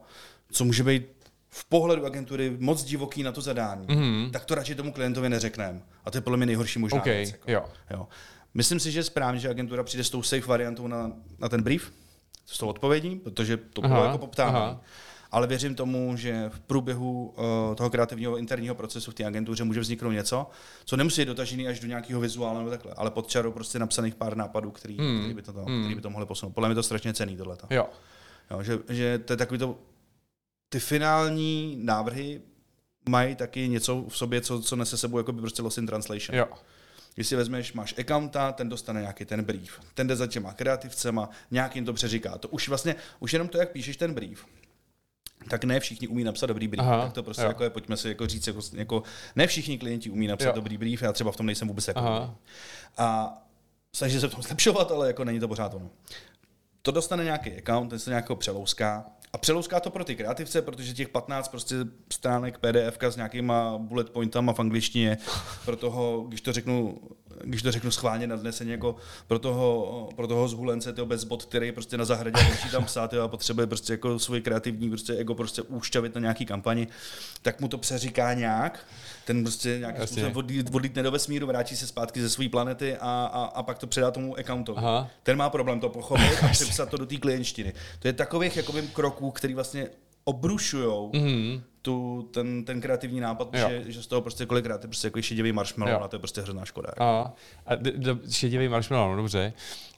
co může být v pohledu agentury moc divoký na to zadání. Tak to radši tomu klientovi neřekneme. A to je podle mě nejhorší možná věc. Jako. Jo. Myslím si, že je správně, že agentura přijde s tou safe variantou na ten brief, s tou odpovědí, protože to bylo jako poptání. Ale věřím tomu, že v průběhu toho kreativního interního procesu v té agentuře může vzniknout něco, co nemusí být dotažený až do nějakého vizuálu nebo takhle, ale pod čarou prostě napsaných pár nápadů, který by to mohli posunout. Podle mě to strašně cenný tohleto. Jo, že to je takový to, ty finální návrhy mají taky něco v sobě, co nese sebou jako by prostě lost in translation. Jo. Když si vezmeš, máš accounta, ten dostane nějaký ten brief, ten jde za těma kreativcema, nějakým to přeříká. To už vlastně, už jenom to, jak píšeš ten brief, tak ne všichni umí napsat dobrý brief. Tak to prostě jako je, pojďme si jako říct, jako ne všichni klienti umí napsat dobrý brief, já třeba v tom nejsem vůbec jako. A snaží se v tom zlepšovat, ale jako není to pořád ono. To dostane nějaký account, ten se nějakého přelouská. A přelouská to pro ty kreativce, protože těch 15 prostě stránek PDFka s nějakýma bullet pointama v angličtině, pro toho, když to řeknu schválně nadneseně, jako pro toho zhulence, toho bez bod, který prostě na zahradě musí tam psát a potřebuje prostě jako svůj kreativní prostě ego prostě úšťavit na nějaký kampani, tak mu to přeříká nějak, ten prostě nějakým způsobem odlítne do vesmíru, vrátí se zpátky ze své planety a pak to předá tomu accountovi. Ten má problém to pochopit a přepsat to do té klientštiny. To je takových jakoby kroků, který vlastně obrušujou ten kreativní nápad, že z toho prostě kolikrát je prostě jako šedivý marshmallow a to je prostě hrozná škoda. Šedivý marshmallow, dobře.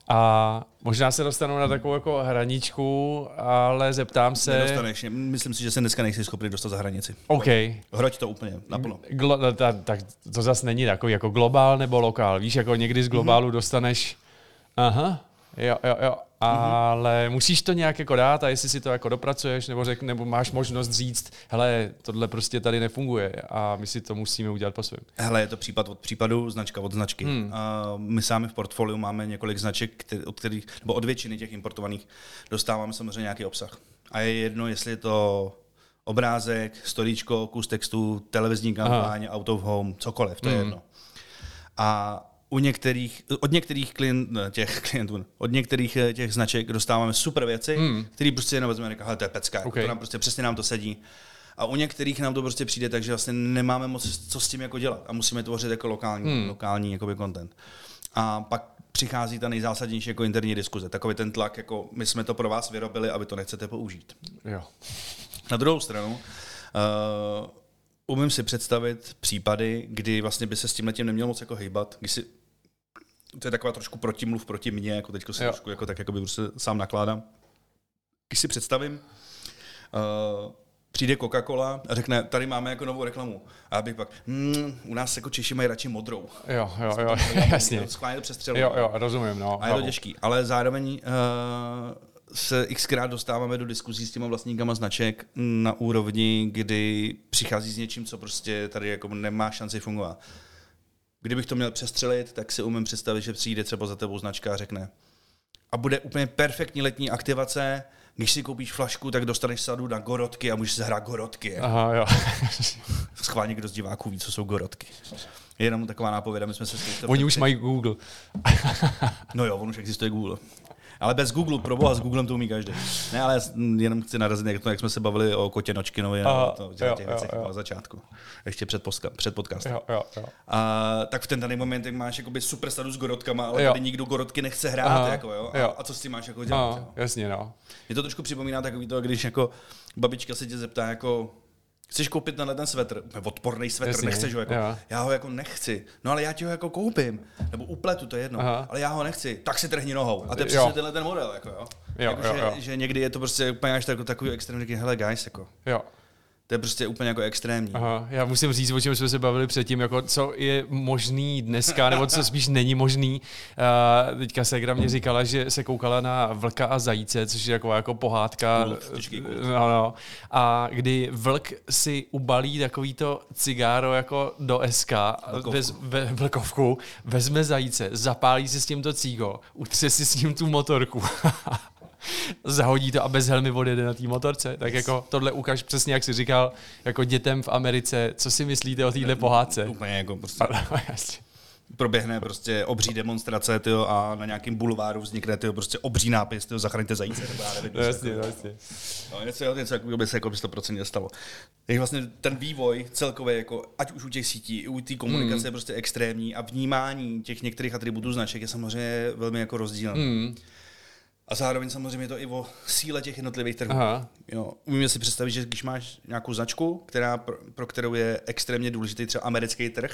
A možná se dostanu na takovou jako hraničku, ale zeptám se... Nedostaneš, myslím si, že se dneska nejsi schopný dostat za hranici. OK. Hroť to úplně naplno. Tak to zase není takový jako globál nebo lokál. Víš, jako někdy z globálu dostaneš... Jo. Ale musíš to nějak jako dát a jestli si to jako dopracuješ nebo máš možnost říct, hele, tohle prostě tady nefunguje a my si to musíme udělat po svém. Hele, je to případ od případu, značka od značky. My sami v portfoliu máme několik značek, od většiny těch importovaných dostáváme samozřejmě nějaký obsah. A je jedno, jestli je to obrázek, storíčko, kus textu, televizní kampaň, out of home, cokoliv, to je jedno. A od některých těch značek dostáváme super věci, které prostě jenom vezmeme a říkáme, to je pecka, to nám prostě přesně nám to sedí. A u některých nám to prostě přijde, takže vlastně nemáme moc co s tím jako dělat a musíme tvořit jako lokální jakoby content. A pak přichází ta nejzásadnější jako interní diskuze, takový ten tlak, jako my jsme to pro vás vyrobili a vy to nechcete použít. Jo. Na druhou stranu, umím si představit případy, kdy vlastně by se s tímhletím neměl moc jako hejbat, když si to je taková trošku protimluv proti mně, jako teďko si trošku jako tak jako by prostě sám nakládám. Když si představím, přijde Coca-Cola a řekne, tady máme jako novou reklamu. A já bych pak, u nás jako Češi mají radši modrou. Jo, jasně. Schválně to přestřelu. Jo, rozumím. No, a je to těžký, ale zároveň se xkrát dostáváme do diskuzí s těma vlastníkama značek na úrovni, kdy přichází s něčím, co prostě tady jako nemá šanci fungovat. Kdybych to měl přestřelit, tak si umím představit, že přijde třeba za tebou značka a řekne. A bude úplně perfektní letní aktivace, když si koupíš flašku, tak dostaneš sadu na gorotky a můžeš se hrát gorotky. Aha, jo. Schválně, kdo z diváků ví, co jsou gorotky. Je jenom taková nápověda, my jsme se... Oni už mají Google. No jo, on už existuje Google. Ale bez Google, pro boha, s Googlem to umí každý. Ne, ale jenom chci narazit, jak jsme se bavili o Kotě Nočkinovi a těch věcech na začátku. Ještě před podcastem. Jo. A tak v ten daný moment máš jakoby super sadu s gorotkama, ale tady nikdo gorotky nechce hrát. Jako, jo? A co s tím máš jako dělat? Jasně, no. Mě to trošku připomíná takový to, když jako babička se tě zeptá, jako chceš koupit tenhle ten svetr? Odporný svetr, jasně, nechceš ho jako. Já ho jako nechci. No ale já ti ho jako koupím. Nebo upletu, to je jedno. Ale já ho nechci. Tak si trhni nohou. A to je přesně tenhle ten model. Jako, jo. Že někdy je to prostě úplně až takový extrém, řekni, hele guys, jako. Jo. To je prostě úplně jako extrémní. Aha, já musím říct, o čem jsme se bavili předtím, jako co je možný dneska, nebo co spíš není možný. Teďka ségra mě říkala, že se koukala na vlka a zajíce, což je taková jako pohádka. No. A kdy vlk si ubalí takovýto cigáro jako do SK, vlkovku, vezme zajíce, zapálí si s tím to cígo, utře si s ním tu motorku. Zahodí to a bez helmy odjede na té motorce. Tak jako tohle ukáž přesně, jak jsi říkal, jako dětem v Americe, co si myslíte o téhle pohádce? Úplně jako prostě proběhne prostě obří demonstrace tyjo, a na nějakém bulváru vznikne tyjo, prostě obří nápis, tyjo, zachraňte zajíce. Nebo já nevím, vlastně. No, něco jako by se jako by 100% stalo. Takže vlastně ten vývoj celkově, jako, ať už u těch sítí, u té komunikace je prostě extrémní a vnímání těch některých atributů značek je samozřejmě velmi jako rozdílné. A zároveň samozřejmě je to i o síle těch jednotlivých trhů. Jo, umíme si představit, že když máš nějakou značku, která pro kterou je extrémně důležitý třeba americký trh,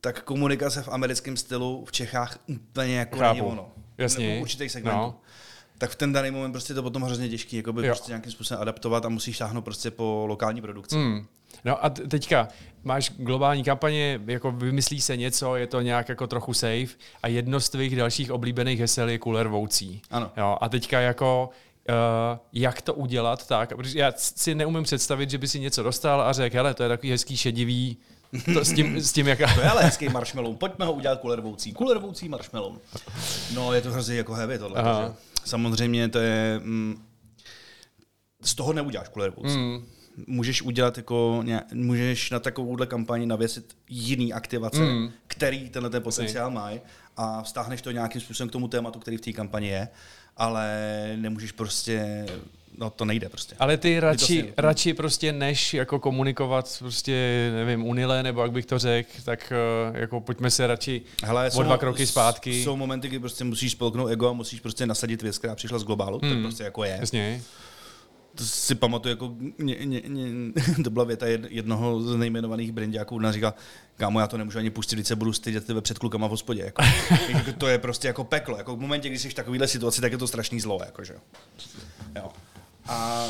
tak komunikace v americkém stylu v Čechách úplně jako není ono. Jasně. V určitých segmentů. No. Tak v ten daný moment prostě to potom hrozně těžký, jakoby prostě nějakým způsobem adaptovat a musíš táhnout prostě po lokální produkci. No a teďka máš globální kampaně, jako vymyslí se něco, je to nějak jako trochu safe a jedno z tvých dalších oblíbených hesel je kule rvoucí. Ano. Jo, a teďka jako jak to udělat tak, protože já si neumím představit, že by si něco dostal a řekl, hele, to je takový hezký šedivý, to s tím jaká... To je ale hezký marshmallow, pojďme ho udělat kule rvoucí marshmallow. No je to hrozně jako heavy tohle, takže samozřejmě to je... z toho neuděláš kule rvoucí. Můžeš udělat jako můžeš na takovouhle kampani navěsit jiný aktivace, který tenhle ten potenciál má a vztáhneš to nějakým způsobem k tomu tématu, který v té kampani je, ale nemůžeš prostě, no to nejde prostě. Ale ty radši prostě než jako komunikovat prostě, nevím, unile, nebo jak bych to řekl, tak jako pojďme se radši o 2 kroky zpátky. Jsou momenty, kdy prostě musíš spolknout ego a musíš prostě nasadit věc, která přišla z globálu, to prostě jako je. Jasně. To si pamatuju, jako to byla věta jednoho z nejmenovaných brandáků, ona říkala, kámo, já to nemůžu ani pustit, když se budu stydět tebe před klukama v hospodě. Jako. To je prostě jako peklo. Jako v momentě, když jsi v takovéhle situaci, tak je to strašný zlo. Jako, že? Jo. A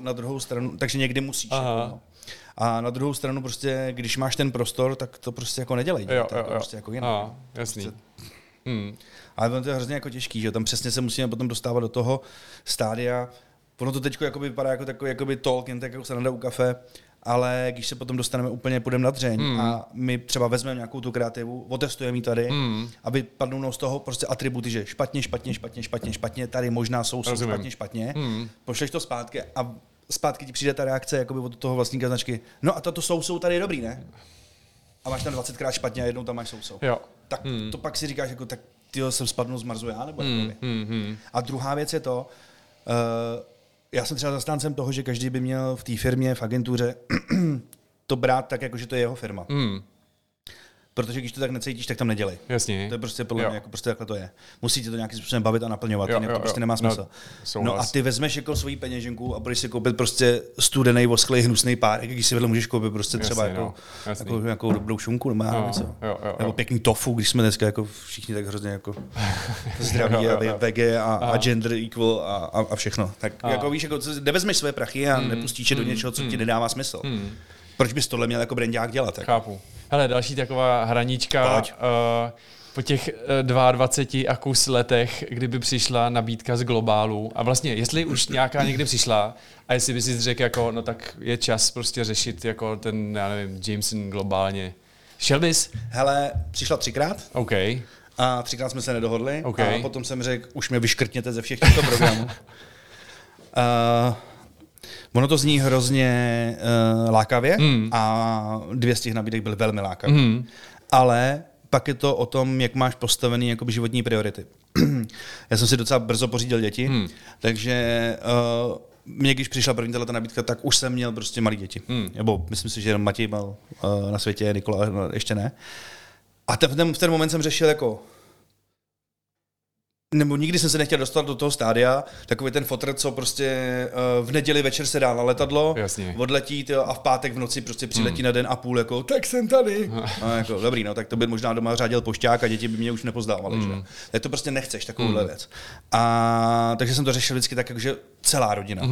na druhou stranu, takže někdy musíš. Jako, no. A na druhou stranu, prostě, když máš ten prostor, tak to prostě jako nedělej. Jo. Prostě jako jinak. Aha, jasný. Prostě, ale to je hrozně jako těžký, že tam přesně se musíme potom dostávat do toho stádia. Ono to teď vypadá jako takový jakoby talk, jen tak jako sranda u kafe, ale když se potom dostaneme úplně, půjdeme na dřeň a my třeba vezmeme nějakou tu kreativu, otestujeme ji tady a vypadnou nám z toho prostě atributy, že špatně, tady možná jsou špatně. Pošleš to zpátky a zpátky ti přijde ta reakce jakoby od toho vlastníka značky. No a tato jsou tady je dobrý, ne? A máš tam 20krát špatně a jednou tam máš jsou. Jo. Tak to pak si říkáš, jako tak tyjo, jsem spadnul z Marzu já, nebo A druhá věc je to, já jsem třeba zastáncem toho, že každý by měl v té firmě, v agentuře to brát tak, jako že to je jeho firma. Protože když to tak necítíš, tak tam nedělej. Jasně. To je prostě problém, jako prostě takhle to je. Musí tě to nějakým způsobem bavit a naplňovat, jinak to prostě nemá smysl. No a ty vezmeš jako svoji peněženku a budeš si koupit prostě studený, voschlej, hnusný párek, když si vedle můžeš koupit prostě třeba jako nějakou dobrou šunku, nebo pěkný tofu, když jsme dneska jako všichni tak hrozně jako zdraví a vege a gender equal a všechno. Tak jako víš, jako nevezmeš své prachy a nepustíš je do něčeho, co ti nedává smysl. Proč bys tohle měl jako brandák dělat? Jako? Chápu. Hele, další taková hranička. Po těch 22 a kus letech, kdyby přišla nabídka z globálu a vlastně, jestli už nějaká někdy přišla a jestli by si řekl, jako, no tak je čas prostě řešit jako ten, já nevím, Jameson globálně. Šel bys? Hele, přišla 3krát. OK. A 3krát jsme se nedohodli. Okay. A potom jsem řekl, už mě vyškrtněte ze všech těchto programů. Ono to zní hrozně lákavě a 2 z těch nabídek byly velmi lákavé. Ale pak je to o tom, jak máš postavený jakoby životní priority. Já jsem si docela brzo pořídil děti, takže mě když přišla první tato nabídka, tak už jsem měl prostě malý děti. Nebo myslím si, že jenom Matěj mal na světě, Nikola ještě ne. A v ten moment jsem řešil jako... Nebo nikdy jsem se nechtěl dostat do toho stádia, takový ten fotr, co prostě v neděli večer se dá na letadlo, jasně. Odletí tyjo, a v pátek v noci prostě přiletí na den a půl, jako tak jsem tady. No, jako, dobrý, no tak to by možná doma řádil pošťák a děti by mě už nepozdávaly. Tak to prostě nechceš, takovouhle věc. A takže jsem to řešil vždycky tak, jakože celá rodina.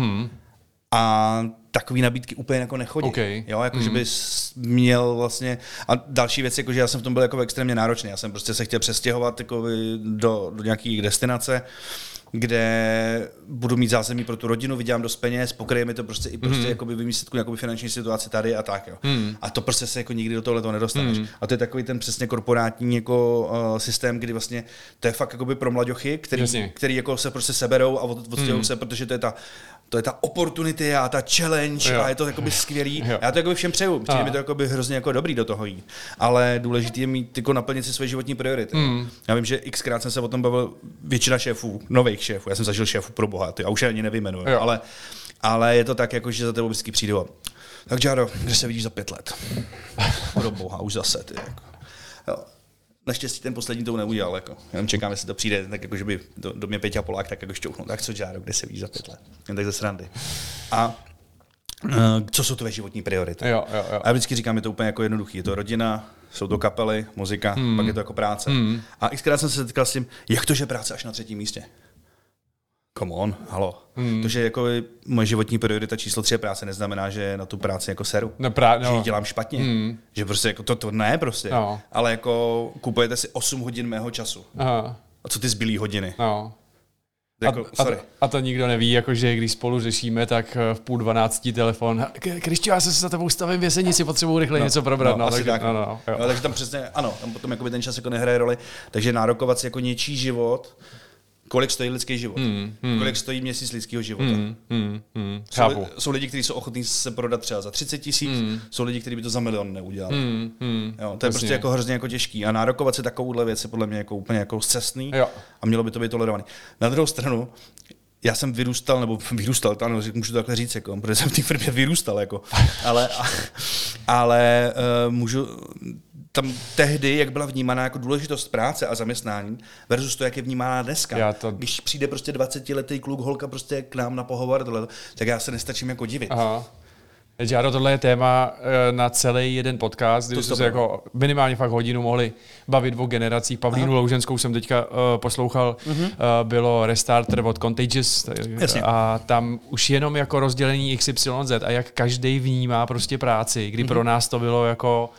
A takové nabídky úplně jako nechodí. Okay. Jo, jako že bys měl vlastně. A další věc, jakože já jsem v tom byl jako extrémně náročný. Já jsem prostě se chtěl přestěhovat jako do nějaké destinace, kde budu mít zázemí pro tu rodinu, vydělám dost peněz, pokryje mi to prostě i prostě jakoby vymístku nějakou finanční situaci tady a tak. Jo. A to prostě se jako nikdy do tohle toho nedostaneš. A to je takový ten přesně korporátní jako systém, kdy vlastně to je fakt jakoby pro mlaďochy, který jako se prostě seberou a odstěhou se, protože to je ta opportunity a ta challenge a je to jakoby skvělý. Jo. Já to jakoby všem přeju, protože mi to jakoby hrozně jako dobrý do toho jít. Ale důležité je mít jako naplnit si své životní priority. Já vím, že xkrát jsem se o tom bavil, většina šéfů, nových šéfů, já jsem zažil šéfů pro boha, já už ani nevyjmenuji, ale je to tak, jako, že za tebou vždycky přijde. Tak Jardo, kde se vidíš za 5 let? Pro boha, už zase. Ty, jako. Jo. Naštěstí ten poslední to neudělal, jako. Jenom čekám, jestli to přijde, tak jako, že by do mě Peťa Polák tak jako šťouhnul. Tak co, Jardo, kde se vidíš za 5 let? Jen tak ze srandy. A co jsou tvé životní priority? Jo. A já vždycky říkám, je to úplně jako jednoduchý. Je to rodina, jsou to kapely, muzika, pak je to jako práce. A xkrát jsem se setkal s tím, jak to, že práce až na 3. místě? Come on, halo. To, že jako moje životní priorita číslo 3 je práce, neznamená, že na tu práci jako seru. Že ji dělám špatně. Že prostě jako to ne prostě. No. Ale jako kupujete si 8 hodin mého času. Aha. A co ty zbylý hodiny? No. Jako, a to nikdo neví, jakože když spolu řešíme, tak v 11:30 telefon. Krišťo, já se za tebou stavím v Jesenici, potřebuji rychle něco probrat. No, takže tam přesně, ano, tam potom jako ten čas jako nehraje roli. Takže nárokovat si jako něčí život. Kolik stojí lidský život? Kolik stojí měsíc lidského života? Jsou lidi, kteří jsou ochotní se prodat třeba za 30 000, jsou lidi, kteří by to za 1 milion neudělali. Jo, to je prostě jako hrozně jako těžký. A nárokovat si takovouhle věc je podle mě jako úplně jako scestný a mělo by to být tolerovaný. Na druhou stranu, já jsem vyrůstal, ano, můžu to takhle říct, jako, protože jsem v té firmě vyrůstal, jako, ale můžu... Tam tehdy, jak byla vnímána jako důležitost práce a zaměstnání versus to, jak je vnímána dneska. Když přijde prostě 20letý kluk, holka prostě k nám na pohovor, tohle, tak já se nestačím jako divit. Aha. Jardo, tohle je téma na celý jeden podcast, kdy jsme se jako minimálně fakt hodinu mohli bavit o generacích. Pavlínu Louženskou jsem teďka poslouchal, bylo Restarter od Contagious a tam už jenom jako rozdělení XYZ a jak každý vnímá prostě práci, kdy pro nás to bylo jako...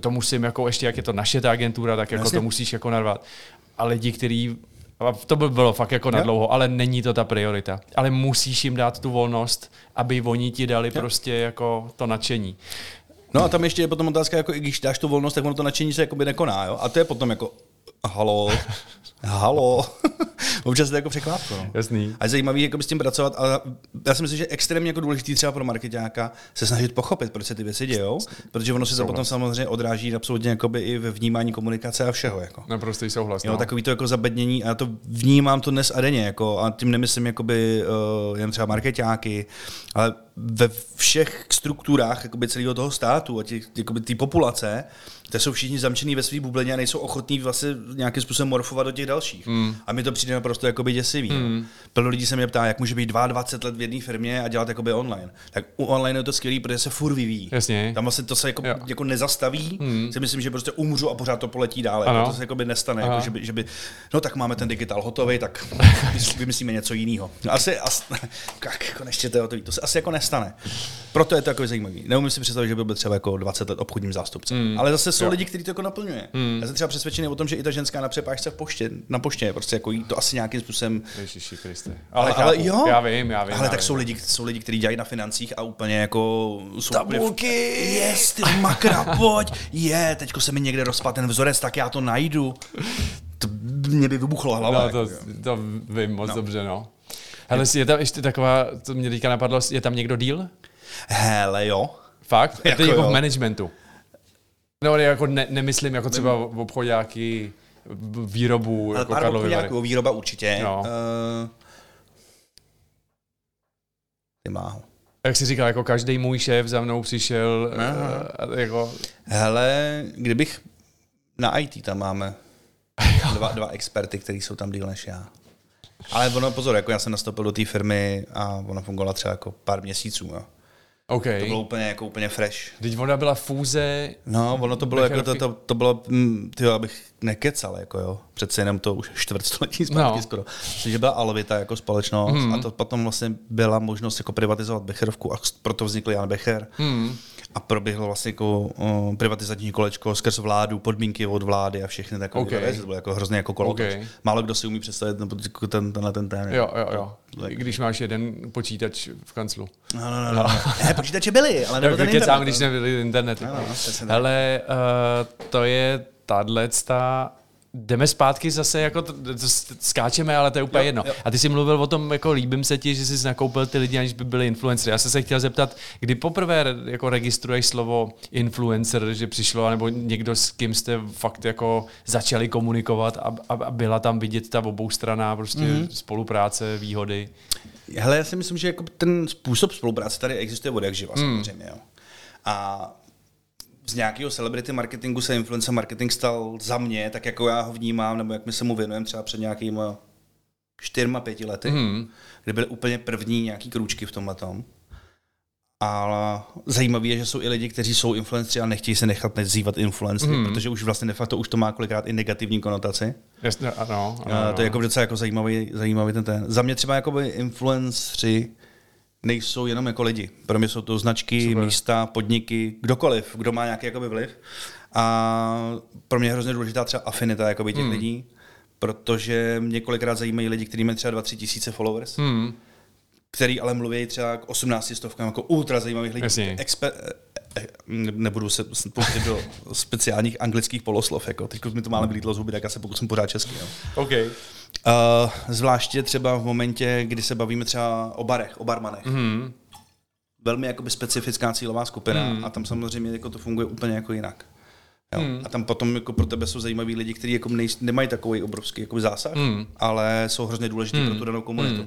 To musím, jako ještě, jak je to naše ta agentura, tak jako to musíš jako narvat. A lidi, kteří, to by bylo fakt jako nadlouho, ale není to ta priorita. Ale musíš jim dát tu volnost, aby oni ti dali prostě jako to nadšení. No a tam ještě je potom otázka, jako i když dáš tu volnost, tak ono to nadšení se jakoby nekoná, jo? A to je potom jako, halo. Občas to jako překlápko. No. Jasný. A je zajímavý jako s tím pracovat. A já si myslím, že extrémně jako důležitý třeba pro markeťáka se snažit pochopit, proč se ty věci dějou, protože ono se potom samozřejmě odráží absolutně jakoby i ve vnímání komunikace a všeho. Jako. Naprostý souhlas. Jo, takový to jako zabednění, a já to vnímám to dnes a denně. Jako, a tím nemyslím jakoby, jen třeba markeťáky, ale ve všech strukturách jakoby celého toho státu a té populace, které jsou všichni zamčený ve své bublině a nejsou ochotní vlastně nějakým způsobem morfovat do těch dalších. A mi to přijde naprosto jakoby děsivý. Plno lidí se mě ptá, jak může být 22 let v jedné firmě a dělat jakoby online. Tak u online je to skvělý, protože se furt vyvíjí. Jasně. Tam vlastně to se jako nezastaví. Si myslím, že prostě umřu a pořád to poletí dále. Ano. To se jakoby nestane, jako že by no tak máme ten digitál hotový, tak vymyslíme něco jiného. To se asi jako nestane. Proto je to jako zajímavý. Neumím si představit, že byl třeba jako 20 let obchodním zástupcem. Ale zase jsou lidi, kteří to jako naplňuje. Já jsem třeba přesvědčený o tom, že i ta ženská na přepážce na poště prostě jako to asi nějakým způsobem. Ježiši Kriste. Ale jo. Já vím. Ale tak jsou lidi, kteří dělají na financích a úplně jako tabulky. Ty makra, pojď. Teďko se mi někde rozpadl ten vzorec, tak já to najdu. To mě by vybuchlo hlava. To vím moc dobře, no. Hele, je tam ještě taková, co mě teďka napadlo, je tam někdo díl? Hele, jo. Fakt? Jako je to jako v managementu. No, jako nemyslím jako třeba v obchodňáky, výrobu, ale jako Karlovy Vary. Jako výroba určitě. No. Nemáho. Jak jsi říkal, jako každý můj šéf za mnou přišel. Jako... Hele, kdybych... Na IT tam máme dva experty, kteří jsou tam díl než já. Ale ono, pozor, jako já jsem nastoupil do té firmy a ona fungovala třeba jako pár měsíců. Jo. Okay. To bylo úplně jako úplně fresh. Teď ona byla fúze. No, ono to bylo Becherovky. Jako to bylo, tyjo, abych nekecal jako jo. Přece jenom to už čtvrtstoletí zpátky skoro. Takže byla Alvita jako společnost a to potom vlastně byla možnost jako privatizovat Becherovku a proto vznikl Jan Becher. A proběhlo vlastně jako privatizační kolečko skrz vládu, podmínky od vlády a všechny takové věci. To bylo jako hrozně jako kolo. Okay. Málo kdo si umí představit tenhle ten. Jo. Když máš jeden počítač v kanclu. No. Ne, počítače byly, ale nebyl ten internet. Kecám, když nebyl internet. No. Ale to je tato. Jdeme zpátky zase, jako skáčeme, ale to je úplně jedno. Jo. A ty jsi mluvil o tom, jako líbím se ti, že jsi nakoupil ty lidi, aniž by byli influencery. Já jsem se chtěl zeptat, kdy poprvé jako registruješ slovo influencer, že přišlo, nebo někdo, s kým jste fakt jako začali komunikovat a byla tam vidět ta oboustranná prostě spolupráce, výhody? Hele, já si myslím, že jako ten způsob spolupráce tady existuje od jak živa, samozřejmě. Jo. A z nějakého celebrity marketingu se influencer marketing stal za mě, tak jako já ho vnímám, nebo jak my se mu věnujeme třeba před nějakýma 4-5 lety, kdy byly úplně první nějaký krůčky v tomhletom. Ale zajímavé je, že jsou i lidi, kteří jsou influenceři a nechtějí se nechat nazývat influencery, protože už vlastně de facto už to má kolikrát i negativní konotaci. Jasně, ano. To je jako docela jako zajímavý ten. Za mě třeba jakoby influenceři nejsou jenom jako lidi. Pro mě jsou to značky, místa, podniky, kdokoliv, kdo má nějaký jakoby vliv. A pro mě je hrozně důležitá třeba afinita jakoby těch lidí, protože mě kolikrát zajímají lidi, kteří mají třeba 2-3 tisíce followers, který ale mluví třeba k 18 stovkám jako ultra zajímavých lidí. Nebudu se použít do speciálních anglických poloslov. Jako. Teď mi to málo vylítlo z huby, tak já se pokusím pořád česky. Okay. Zvláště třeba v momentě, kdy se bavíme třeba o barech, o barmanech. Velmi jakoby specifická cílová skupina a tam samozřejmě jako to funguje úplně jako jinak. Jo. A tam potom jako pro tebe jsou zajímaví lidi, kteří jako nemají takový obrovský jakoby zásah, ale jsou hrozně důležitý pro tu danou komunitu.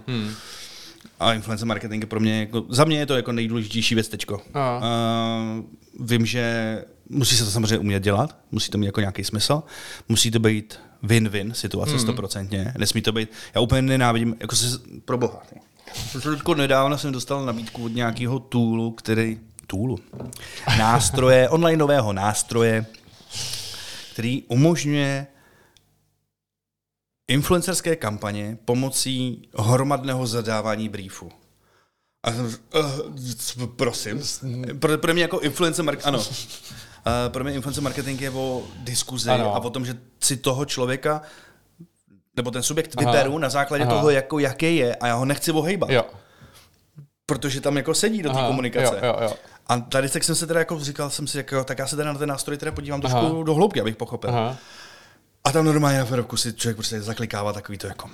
A influencer marketing je pro mě, jako, za mě je to jako nejdůležitější věc tečko. Vím, že musí se to samozřejmě umět dělat, musí to mít jako nějaký smysl, musí to být win-win situace 100%, nesmí to být, já úplně nenávidím, jako se pro boha. Nedávno jsem dostal nabídku od nějakého toolu, nástroje, onlineového nástroje, který umožňuje influencerské kampaně pomocí hromadného zadávání briefu. A prosím, pro mě jako influencer marketing, ano. Pro mě influencer marketing je o diskuzi a o tom, že si toho člověka nebo ten subjekt vyberu na základě toho, jako jaké je, a já ho nechci ohejbat. Jo. Protože tam jako sedí do té komunikace. Jo. A tady jsem se teda jako říkal, jsem si jako, tak já se teda na ten nástroj teda podívám trošku do hloubky, abych pochopil. A tam normálně na Ferovku si člověk prostě zaklikává takový to jako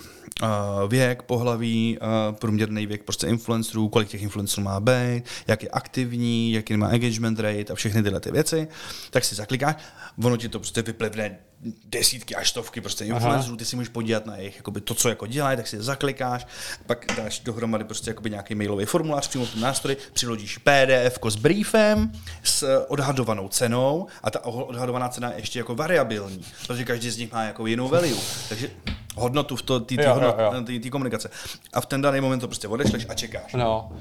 věk, pohlaví, průměrný věk prostě influencerů, kolik těch influencerů má být, jak je aktivní, jaký má engagement rate a všechny tyhle ty věci. Tak si zaklikáš, ono ti to prostě vyplivne desítky až stovky prostě influencerů, ty si můžeš podívat na jejich jakoby to, co jako dělají, tak si zaklikáš, pak dáš dohromady prostě jakoby nějaký mailový formulář přímo v tom nástroji, přiložíš PDF-ko s briefem, s odhadovanou cenou a ta odhadovaná cena je ještě jako variabilní, protože každý z nich má jako jinou value, takže hodnotu v té komunikace. A v ten daný moment to prostě odešleš a čekáš. No.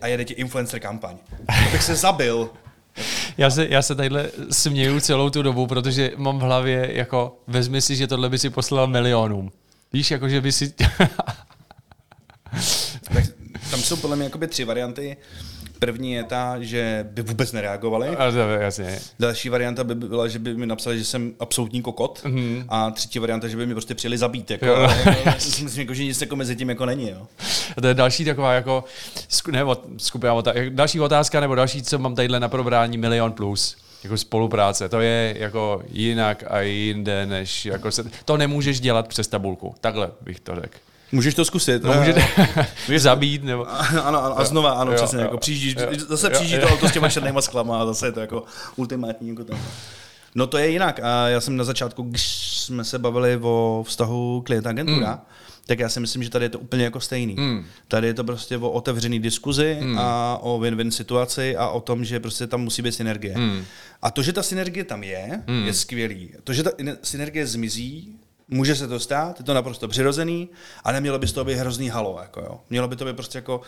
A jede ti influencer kampaň. Tak se zabil. Já se tadyhle směju celou tu dobu, protože mám v hlavě jako vezmi si, že tohle by si poslal milionům. Víš, jako že by si... Tak tam jsou podle mě jakoby 3 varianty. První je ta, že by vůbec nereagovali. Jasně. Další varianta by byla, že by mi napsali, že jsem absolutní kokot. A třetí varianta, že by mi prostě přijeli zabít. Jako. Myslím, že nic jako mezi tím jako není. Jo. A to je další taková jako další otázka, nebo další, co mám tadyhle na probrání, Milion Plus. Jako spolupráce, to je jako jinak a jinde, než jako to nemůžeš dělat přes tabulku. Takhle bych to řekl. Můžeš to zkusit. No, můžeš zabít. Nebo... Ano, a znova, ano, přesně. Jako přijíždí to auto s těma šernýma sklama a zase je to jako ultimátní. Jako tam. No to je jinak. A já jsem na začátku, když jsme se bavili o vztahu klient-agentura, tak já si myslím, že tady je to úplně jako stejný. Tady je to prostě o otevřený diskuzi a o win-win situaci a o tom, že prostě tam musí být synergie. A to, že ta synergie tam je, je skvělý. To, že ta synergie zmizí, Může se to stát, je to naprosto přirozený, ale mělo by z toho být hrozný halo. Jako jo. Mělo by to být prostě jako,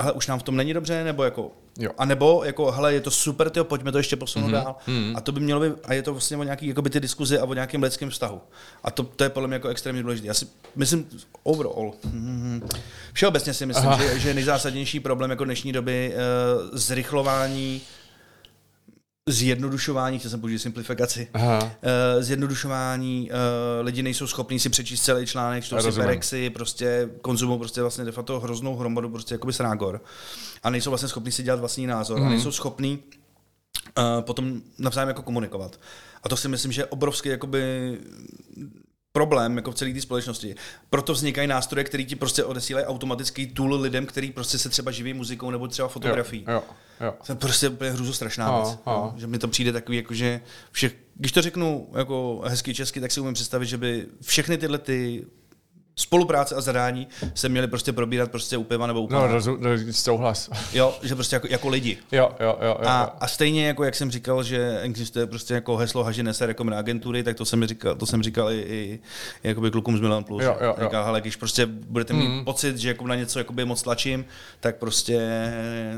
hele, už nám v tom není dobře, nebo jako, jo. A nebo jako, hele, je to super, tyjo, pojďme to ještě posunout dál. A to by mělo být, a je to vlastně o nějaký, jako by ty diskuzi a o nějakém lidském vztahu. A to je podle mě jako extrémně důležité. Já si myslím, overall, všeobecně si myslím, že je nejzásadnější problém jako dnešní doby zrychlování, zjednodušování, chtěl jsem použít simplifikaci, zjednodušování, lidi nejsou schopní si přečíst celý článek, čtou si perexy, prostě konzumují prostě vlastně de facto hroznou hromadu prostě jakoby srágor a nejsou vlastně schopní si dělat vlastní názor a nejsou schopní potom navzájem jako komunikovat. A to si myslím, že je obrovský jakoby problém jako v celé té společnosti. Proto vznikají nástroje, které ti prostě odesílají automatický tool lidem, který prostě se třeba živí muzikou nebo třeba fotografií. Jo. To je prostě úplně hrůzostrašná věc. Jo. Že mi to přijde takový, jakože když to řeknu jako hezky česky, tak si umím představit, že by všechny tyhle ty spolupráce a zadání se měly prostě probírat prostě u piva nebo u pána. Souhlas. Jo, že prostě jako lidi. Jo. A stejně jako jak jsem říkal, že existuje prostě jako heslo haži nese jako na agentury, tak to jsem říkal i jakoby klukům z Milion Plus. Jo. Říkal, hele, když prostě budete mít pocit, že jako na něco jakoby moc tlačím, tak prostě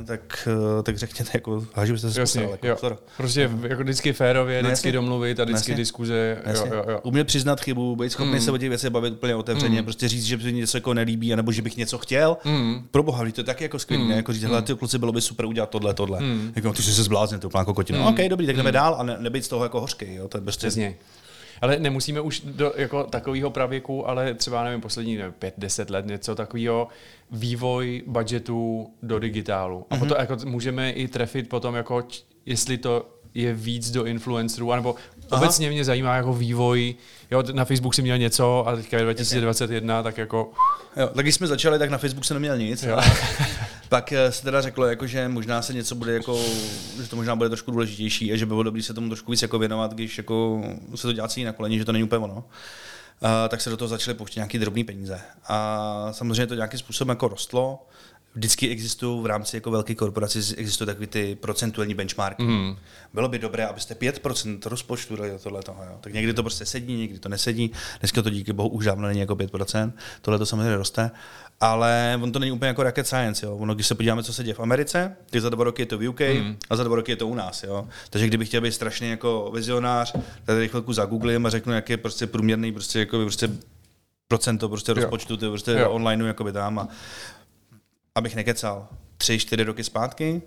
tak řekněte jako haži byste se posral. Jako, prostě jako vždycky férově, vždycky domluvit a vždycky diskuze. Jo. Umět přiznat chybu, být schopný se o těch věcech bavit úplně otevřeně. Prostě říct, že mi něco jako nelíbí, anebo že bych něco chtěl. Proboha, to je taky jako skvělý, ne? Jako říct, hele, ty kluci, bylo by super udělat tohle. Jako, ty jsi se zblázně, to úplně jako kotina. OK, dobrý, tak jdeme dál a nebejt z toho jako hořký, jo? To je prostě... Přesně. Ale nemusíme už do jako takového pravěku, ale třeba, nevím, poslední 5-10 let něco takového, vývoj budgetu do digitálu. A potom jako můžeme i trefit potom, jako, jestli to je víc do influencerů, anebo obecně mě zajímá jako vývoj. Jo, na Facebook si měl něco a teďka je 2021, tak jako... Jo, tak když jsme začali, tak na Facebook se neměl nic. Jo. Pak se teda řeklo, jako, že možná se něco bude jako, že to možná bude trošku důležitější a že by bylo dobré se tomu trošku víc jako věnovat, když jako se to dělá celý na koleni, že to není úplně ono. Tak se do toho začaly pouštět nějaké drobné peníze. A samozřejmě to nějakým způsobem jako rostlo. Vždycky existují v rámci jako velké korporace existují takový ty procentuální benchmarky. Bylo by dobré, abyste 5% rozpočtu dali do tohletoho. Jo. Tak někdy to prostě sedí, někdy to nesedí. Dneska to díky bohu už dávno není jako 5%. Tohle to samozřejmě roste. Ale on to není úplně jako rocket science. Jo. Ono, když se podíváme, co se děje v Americe, tak za 2 roky je to v UK a za 2 roky je to u nás. Jo. Takže kdybych chtěl být strašně jako vizionář, tady chvilku zagooglím a řeknu, jak je prostě průměrný prostě, jako prostě procento prostě rozpočtu ty prostě online jako by tam. A abych nekecal, 3-4 roky zpátky,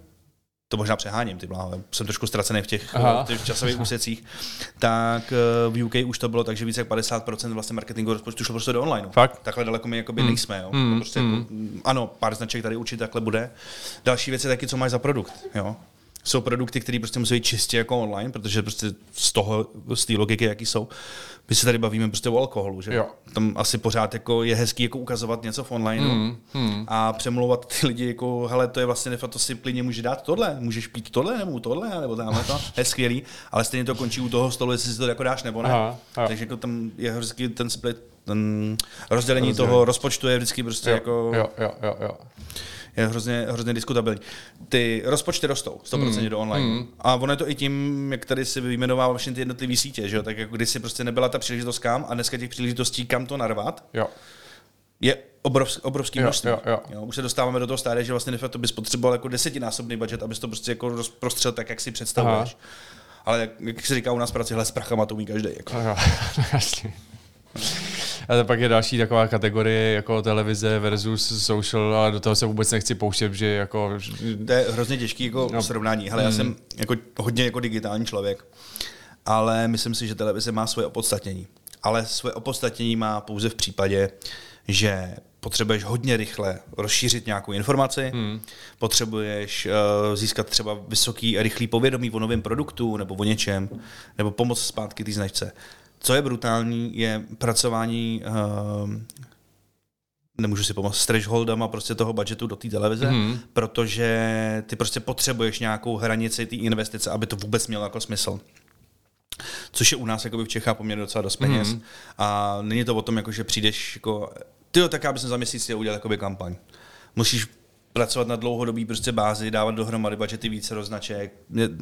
to možná přeháním, ty bláho, jsem trošku ztracený v těch časových úsecích, tak v UK už to bylo tak, že více jak 50% vlastně marketingu rozpočtu šlo prostě do online. Fakt? Takhle daleko my jakoby nejsme. Jo. Prostě, ano, pár značek tady určitě takhle bude. Další věc je taky, co máš za produkt. Jo. Jsou produkty, které prostě musí být čistě jako online, protože prostě z té logiky, jaký jsou, my se tady bavíme prostě o alkoholu, že? Jo. Tam asi pořád jako je hezký jako ukazovat něco v online a přemlouvat ty lidi jako, hele, to je vlastně to si klidně může dát tohle, můžeš pít tohle, nebo dáme to, je skvělý, ale stejně to končí u toho stolu, jestli si to jako dáš nebo ne. Aha. Takže jako tam je hezký ten split, ten rozdělení toho rozpočtu je vždycky prostě jako... Jo. Je hrozně diskutabilní. Ty rozpočty rostou 100% do online. A ono je to i tím, jak tady si vyjmenovává vlastně ty jednotlivé sítě, že jo? Tak jako když si prostě nebyla ta příležitost kam a dneska těch příležitostí kam to narvat, je obrovský množství. Jo, už se dostáváme do toho stádia, že vlastně to bys potřeboval jako 10násobný budget, abys to prostě jako rozprostřel tak, jak si představuješ. Ale jak se říká u nás v práci, s prachama to umí každý. Jako. A pak je další taková kategorie jako televize versus social, ale do toho se vůbec nechci pouštět, že jako... To je hrozně těžký jako srovnání. Hele, já jsem jako hodně jako digitální člověk, ale myslím si, že televize má svoje opodstatnění. Ale svoje opodstatnění má pouze v případě, že potřebuješ hodně rychle rozšířit nějakou informaci, potřebuješ získat třeba vysoký a rychlý povědomí o novém produktu nebo o něčem, nebo pomoct zpátky té značce. Co je brutální, je pracování, nemůžu si pomoct, s thresholdama prostě toho budgetu do té televize, protože ty prostě potřebuješ nějakou hranici té investice, aby to vůbec mělo jako smysl. Což je u nás jakoby v Čechách poměrně docela dost peněz. A není to o tom, jako, že přijdeš, jako, tak já bych za měsíc udělal jakoby kampaň. Musíš pracovat na dlouhodobý prostě bázi, dávat dohromady budžety více roznaček.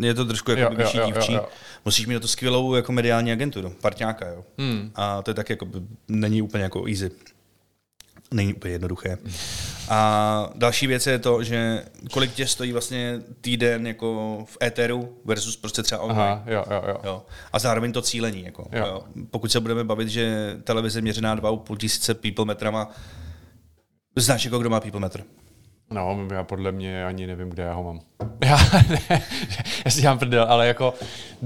Je to trošku jako vyšší dívčí. Musíš mít na to skvělou jako mediální agenturu, partňáka, jo. Hmm. A to je tak jako není úplně jako easy. Není úplně jednoduché. A další věc je to, že kolik tě stojí vlastně týden jako v éteru versus prostě třeba online. Aha, jo. A zároveň to cílení. Jako, jo. Pokud se budeme bavit, že televize měřená 2,5 tisíce people metrama, znáš jako kdo má people metr? No, já podle mě ani nevím, kde já ho mám. Já si dělám prdel, ale jako,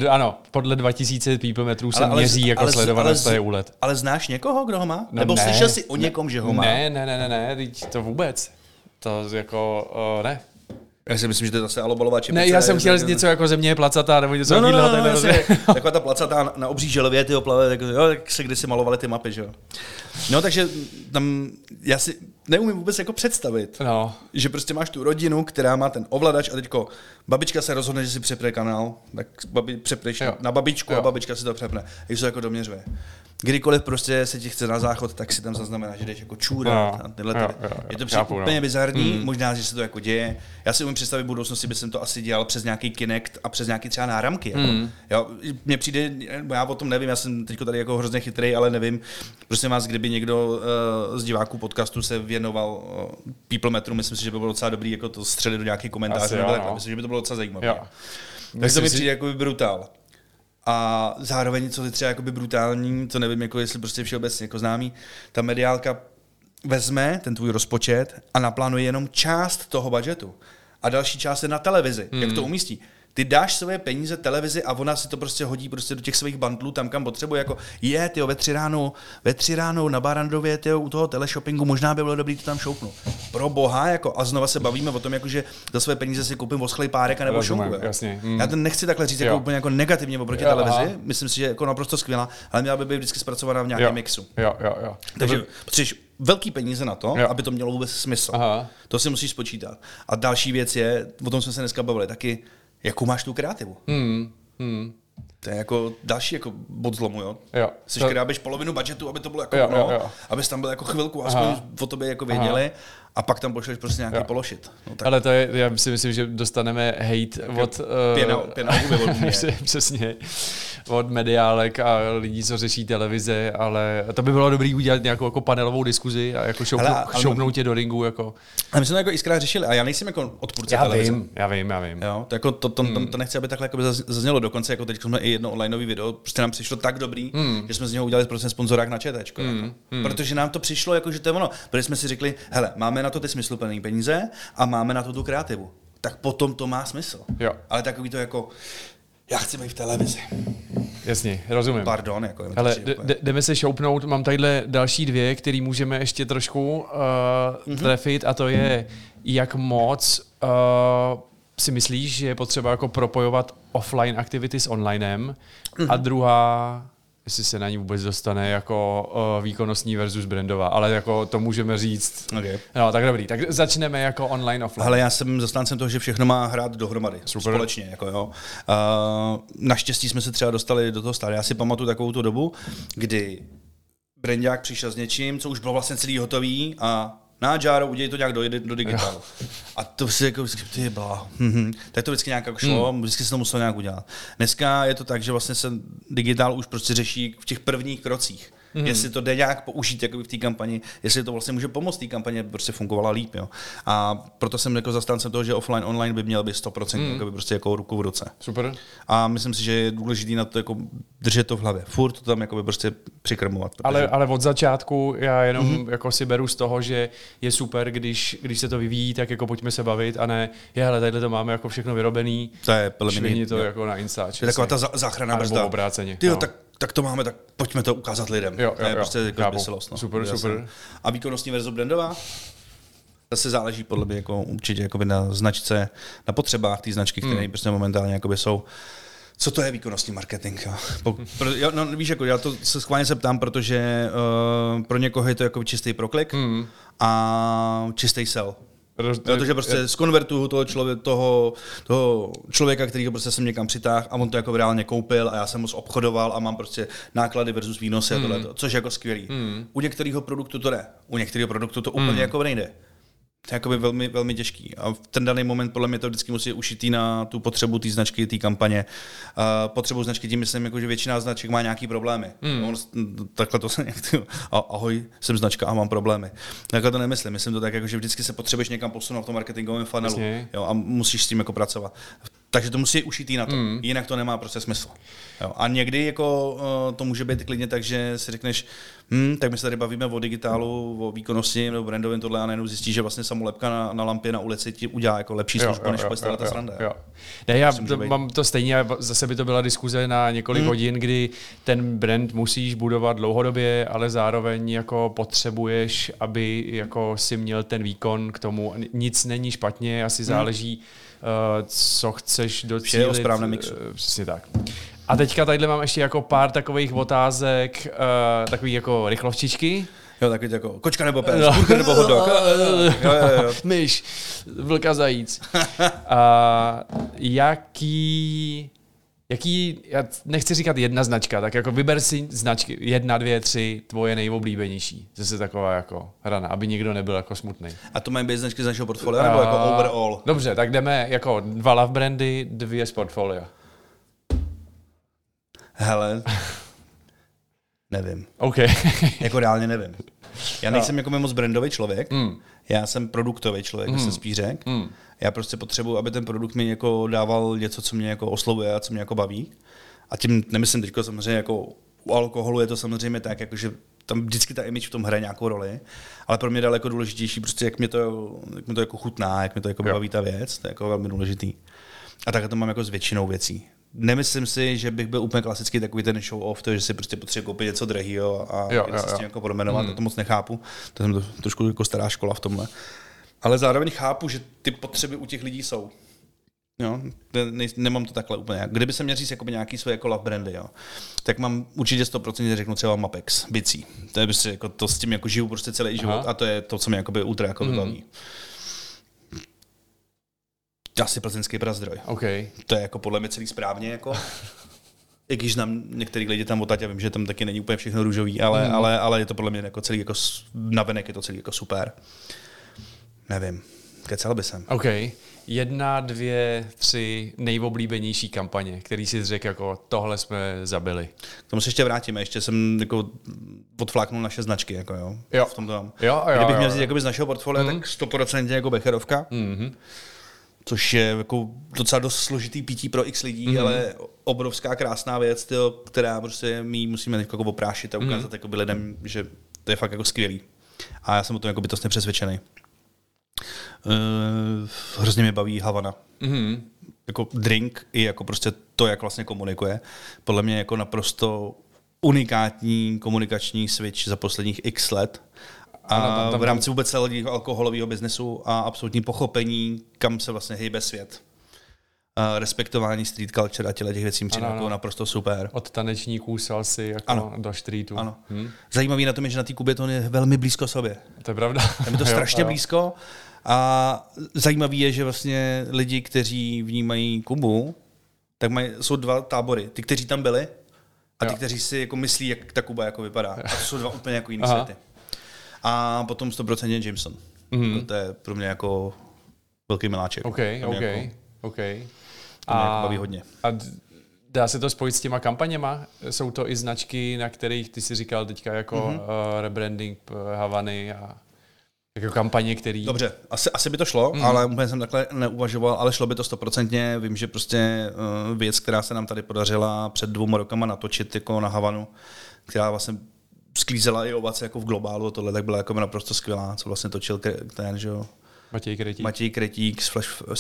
ano, podle 2000 people metrů se měří jako sledovanost je úlet. Ale znáš někoho, kdo ho má? No, nebo ne, slyšel jsi o někom, že ho má? Ne, to vůbec. To jako, ne. Já si myslím, že to je zase alobalová čepice. Ne, já jsem chtěl něco jako země je placatá, nebo něco jiného. No, taková ta placatá na obří želvě, ty oplave, tak, jo, tak se kdysi malovaly ty mapy, že jo. No, takže tam já si neumím vůbec jako představit, no. Že prostě máš tu rodinu, která má ten ovladač a teďko babička se rozhodne, že si přepne kanál, tak přepneš na babičku a babička si to přepne. A to jako doměřuje. Kdykoliv prostě se ti chce na záchod, tak si tam zaznamená, že jdeš jako čůrat a tyhle tady. Je to přijde úplně bizarní, možná, že se to jako děje. Já si umím představit, v budoucnosti by jsem to asi dělal přes nějaký Kinect a přes nějaký třeba náramky. Jako. Mně přijde, já o tom nevím, já jsem teď tady jako hrozně chytrý, ale nevím. Prostě vás, kdyby někdo z diváků podcastu se věnoval people metru, myslím si, že by bylo docela dobrý jako to střelit do nějakých komentářů. Myslím, že by to bylo docela zajímavé. Tak to mi přijde jako brutál. A zároveň, co je třeba jakoby brutální, to nevím, jako jestli prostě všeobecně jako známý, ta mediálka vezme ten tvůj rozpočet a naplánuje jenom část toho budžetu. A další část je na televizi, jak to umístí. Ty dáš svoje peníze televizi a ona si to prostě hodí prostě do těch svých bandlů tam, kam potřebuje. Jako ve tři ráno na Barandově, u toho teleshoppingu možná by bylo dobrý to tam šoupnout. Pro boha, jako a znova se bavíme o tom, jako, že za své peníze si koupím voschlej párek a nebo šunku. Já to nechci takhle říct jako úplně jako negativně oproti televizi. Myslím si, že jako naprosto skvělá, ale měla by být vždycky zpracovaná v nějakém mixu. Takže potřebuješ velký peníze na to, aby to mělo vůbec smysl. Aha. To si musíš spočítat. A další věc je, o tom jsme se dneska bavili, taky jakou máš tu kreativu? To je jako další jako bod zlomu, jo? Jsi krábeš polovinu budžetu, aby to bylo jako abys tam byl jako chvilku, aspoň o tobě jako věděli a pak tam pošleš prostě nějaký položit. No, ale to je, já si myslím, že dostaneme hate od... Pěna od mě. Přesně. Od mediálek a lidí, co řeší televize, ale to by bylo dobrý udělat nějakou jako panelovou diskuzi a jako šoupnout tě do ringu. Jako. A my jsme to jako iskra řešili a já nejsem jako odpůrce televize. Já vím. Jo, to, jako to nechci, aby takhle jako by zaznělo. Dokonce jako teď jsme i jedno onlineový video, prostě nám přišlo tak dobrý, že jsme z něho udělali prostě sponzorák na ČTčko. Protože nám to přišlo, jako, že to je ono. Protože jsme si řekli, hele, máme na to ty smysluplné peníze a máme na to tu kreativu. Tak potom to má smysl. Jo. Ale takový to jako, já chci být v televizi. Jasně, rozumím. Pardon, jako. Ale jdeme se šoupnout, mám tadyhle další dvě, který můžeme ještě trošku trefit a to je, jak moc si myslíš, že je potřeba jako propojovat offline aktivity s onlinem a druhá, jestli se na ní vůbec dostane jako výkonnostní versus brandová, ale jako to můžeme říct. Okay. No, tak dobrý, tak začneme jako online, offline. Hele, já jsem zastáncem toho, že všechno má hrát dohromady, společně. Jako jo. Naštěstí jsme se třeba dostali do toho stále. Já si pamatuju takovou tu dobu, kdy brandák přišel s něčím, co už bylo vlastně celý hotový a na Jaro, udělej to nějak do digitálu. A to si jako ty bláho. Tak to vždycky nějak šlo, vždycky se to muselo nějak udělat. Dneska je to tak, že vlastně se digitál už prostě řeší v těch prvních krocích. Jestli to jde nějak použít jakoby v té kampani, jestli to vlastně může pomoct té kampani, aby prostě fungovala líp. Jo. A proto jsem jako zastáncem toho, že offline, online by měl být 100% jakoby prostě jako ruku v ruce. Super. A myslím si, že je důležitý na to jako držet to v hlavě. Furt to tam jakoby prostě přikrmovat. Protože... Ale od začátku já jenom jako si beru z toho, že je super, když se to vyvíjí, tak jako pojďme se bavit a ne, hele, tadyhle to máme jako všechno vyrobený, švihni to jako na Insta. To je taková ta záchranná brzda. Tak to máme, tak pojďme to ukázat lidem. To je prostě jako zbysilost. No. Super. A výkonnostní verze brandová? Zase záleží podle mě jako určitě na značce, na potřebách té značky, které prostě momentálně jsou. Co to je výkonnostní marketing? Víš, jako já to se schválně se ptám, protože pro někoho je to jako čistý proklik a čistý sell. Protože prostě zkonvertuju toho člověka, kterýho prostě jsem někam přitáhl a on to jako reálně koupil a já jsem moc obchodoval a mám prostě náklady versus výnosy a tohleto, což je jako skvělý. U některého produktu to jde, u některého produktu to úplně jako nejde. jakoby velmi, velmi těžký. A v ten daný moment podle mě to vždycky musí ušitý na tu potřebu té značky, té kampaně. A potřebu značky tím myslím, jako, že většina značek má nějaký problémy. No, takhle to se nějak... Ahoj, jsem značka a mám problémy. Takhle to nemyslím. Myslím to tak, jako, že vždycky se potřebuješ někam posunout v tom marketingovém funnelu. Jo, a musíš s tím jako pracovat. Takže to musí ušitý na to, jinak to nemá prostě smysl. Jo. A někdy jako, to může být klidně tak, že si řekneš, tak my se tady bavíme o digitálu, o výkonnosti nebo brandovém tohle a najednou zjistí, že vlastně samolepka na lampě na ulici ti udělá jako lepší službu, než pověstala ta sranda. Ne, já to mám to stejně, zase by to byla diskuze na několik hodin, kdy ten brand musíš budovat dlouhodobě, ale zároveň jako potřebuješ, aby jako si měl ten výkon k tomu. Nic není špatně, asi záleží, co chceš docílit. Je o správném mixu. Přesně tak. A teďka tady mám ještě jako pár takových otázek, takový jako rychlovčičky. Jo, takový jako kočka nebo pes, burger nebo hot dog. Myš, vlka, zajíc. Jaký, já nechci říkat jedna značka, tak jako vyber si značky, 1, 2, 3, tvoje nejoblíbenější. Zase taková jako hrana, aby nikdo nebyl jako smutný. A to mají být značky z našeho portfolia, nebo jako overall? Dobře, tak jdeme jako 2 love brandy, 2 z portfolia. Hele, nevím. Okay. Jako reálně nevím. Já nejsem jako moc brandový člověk, já jsem produktový člověk, jsem spíš řekl. Já prostě potřebuji, aby ten produkt mi jako dával něco, co mě jako oslovuje a co mě jako baví. A tím nemyslím teďko samozřejmě jako u alkoholu je to samozřejmě tak, jakože tam vždycky ta image v tom hraje nějakou roli, ale pro mě daleko důležitější prostě, jak mi to jako chutná, jak mi to jako baví ta věc, to je jako velmi důležitý. A tak to mám jako s většinou věcí. Nemyslím si, že bych byl úplně klasický takový ten show off, to, že si prostě potřebuji koupit něco drahýho a se s tím jako proměnovat, to moc nechápu. To jsem trošku jako stará škola v tomhle. Ale zároveň chápu, že ty potřeby u těch lidí jsou. Jo? Nemám to takhle úplně. Kdyby se měl říct jako nějaký svoje jako love brandy, jo? Tak mám určitě 100% řeknu třeba Mapex, bicí. To je prostě jako to s tím jako žiju prostě celý život a to je to, co mě jakoby ultra jako baví. Asi Plzeňský Prazdroj. Okay. To je jako podle mě celý správně. Jako. I když nám některý lidi tam otať, já vím, že tam taky není úplně všechno růžový, ale je to podle mě jako celý jako navenek, je to celý jako super. Nevím, kecal by jsem. Okay. 1, 2, 3 nejoblíbenější kampaně, který si řekl, jako tohle jsme zabili. K tomu se ještě vrátíme, ještě jsem jako odfláknul naše značky. Jako jo. V tom to mám. Kdybych měl vzít z našeho portfolia, tak 100% jako Becherovka. Což je jako docela dost složitý pití pro x lidí, ale obrovská krásná věc, která prostě my musíme jako oprášit a ukázat jako lidem, že to je fakt jako skvělý. A já jsem o tom jako bytostně přesvědčený. Hrozně mě baví Havana. Jako drink i jako prostě to, jak vlastně komunikuje. Podle mě jako naprosto unikátní komunikační switch za posledních x let. A v rámci vůbec celého alkoholového biznesu a absolutní pochopení, kam se vlastně hýbe svět. A respektování street culture a těch věcí přijde jako naprosto super. Od tanečníků salsy jako do streetu. Ano. Zajímavý na tom je, že na té Kubě to je velmi blízko sobě. To je pravda. Tam je to strašně blízko. A zajímavý je, že vlastně lidi, kteří vnímají Kubu, tak jsou 2 tábory. Ty, kteří tam byli a ty, kteří si jako myslí, jak ta Kuba jako vypadá. A to jsou 2 úplně jako jiný světy. A potom 100% Jameson. To je pro mě jako velký miláček. Okay. To mě jako baví hodně. A dá se to spojit s těma kampaněma? Jsou to i značky, na kterých ty jsi říkal teďka jako rebranding Havany a jako kampaně, který... Dobře, asi by to šlo, ale úplně jsem takhle neuvažoval, ale šlo by to 100%. Vím, že prostě věc, která se nám tady podařila před 2 rokama natočit jako na Havanu, která vlastně sklízela i ovace jako v globálu, tohle tak byla jako naprosto skvělá, co vlastně točil ten, že jo? Matěj Kretík s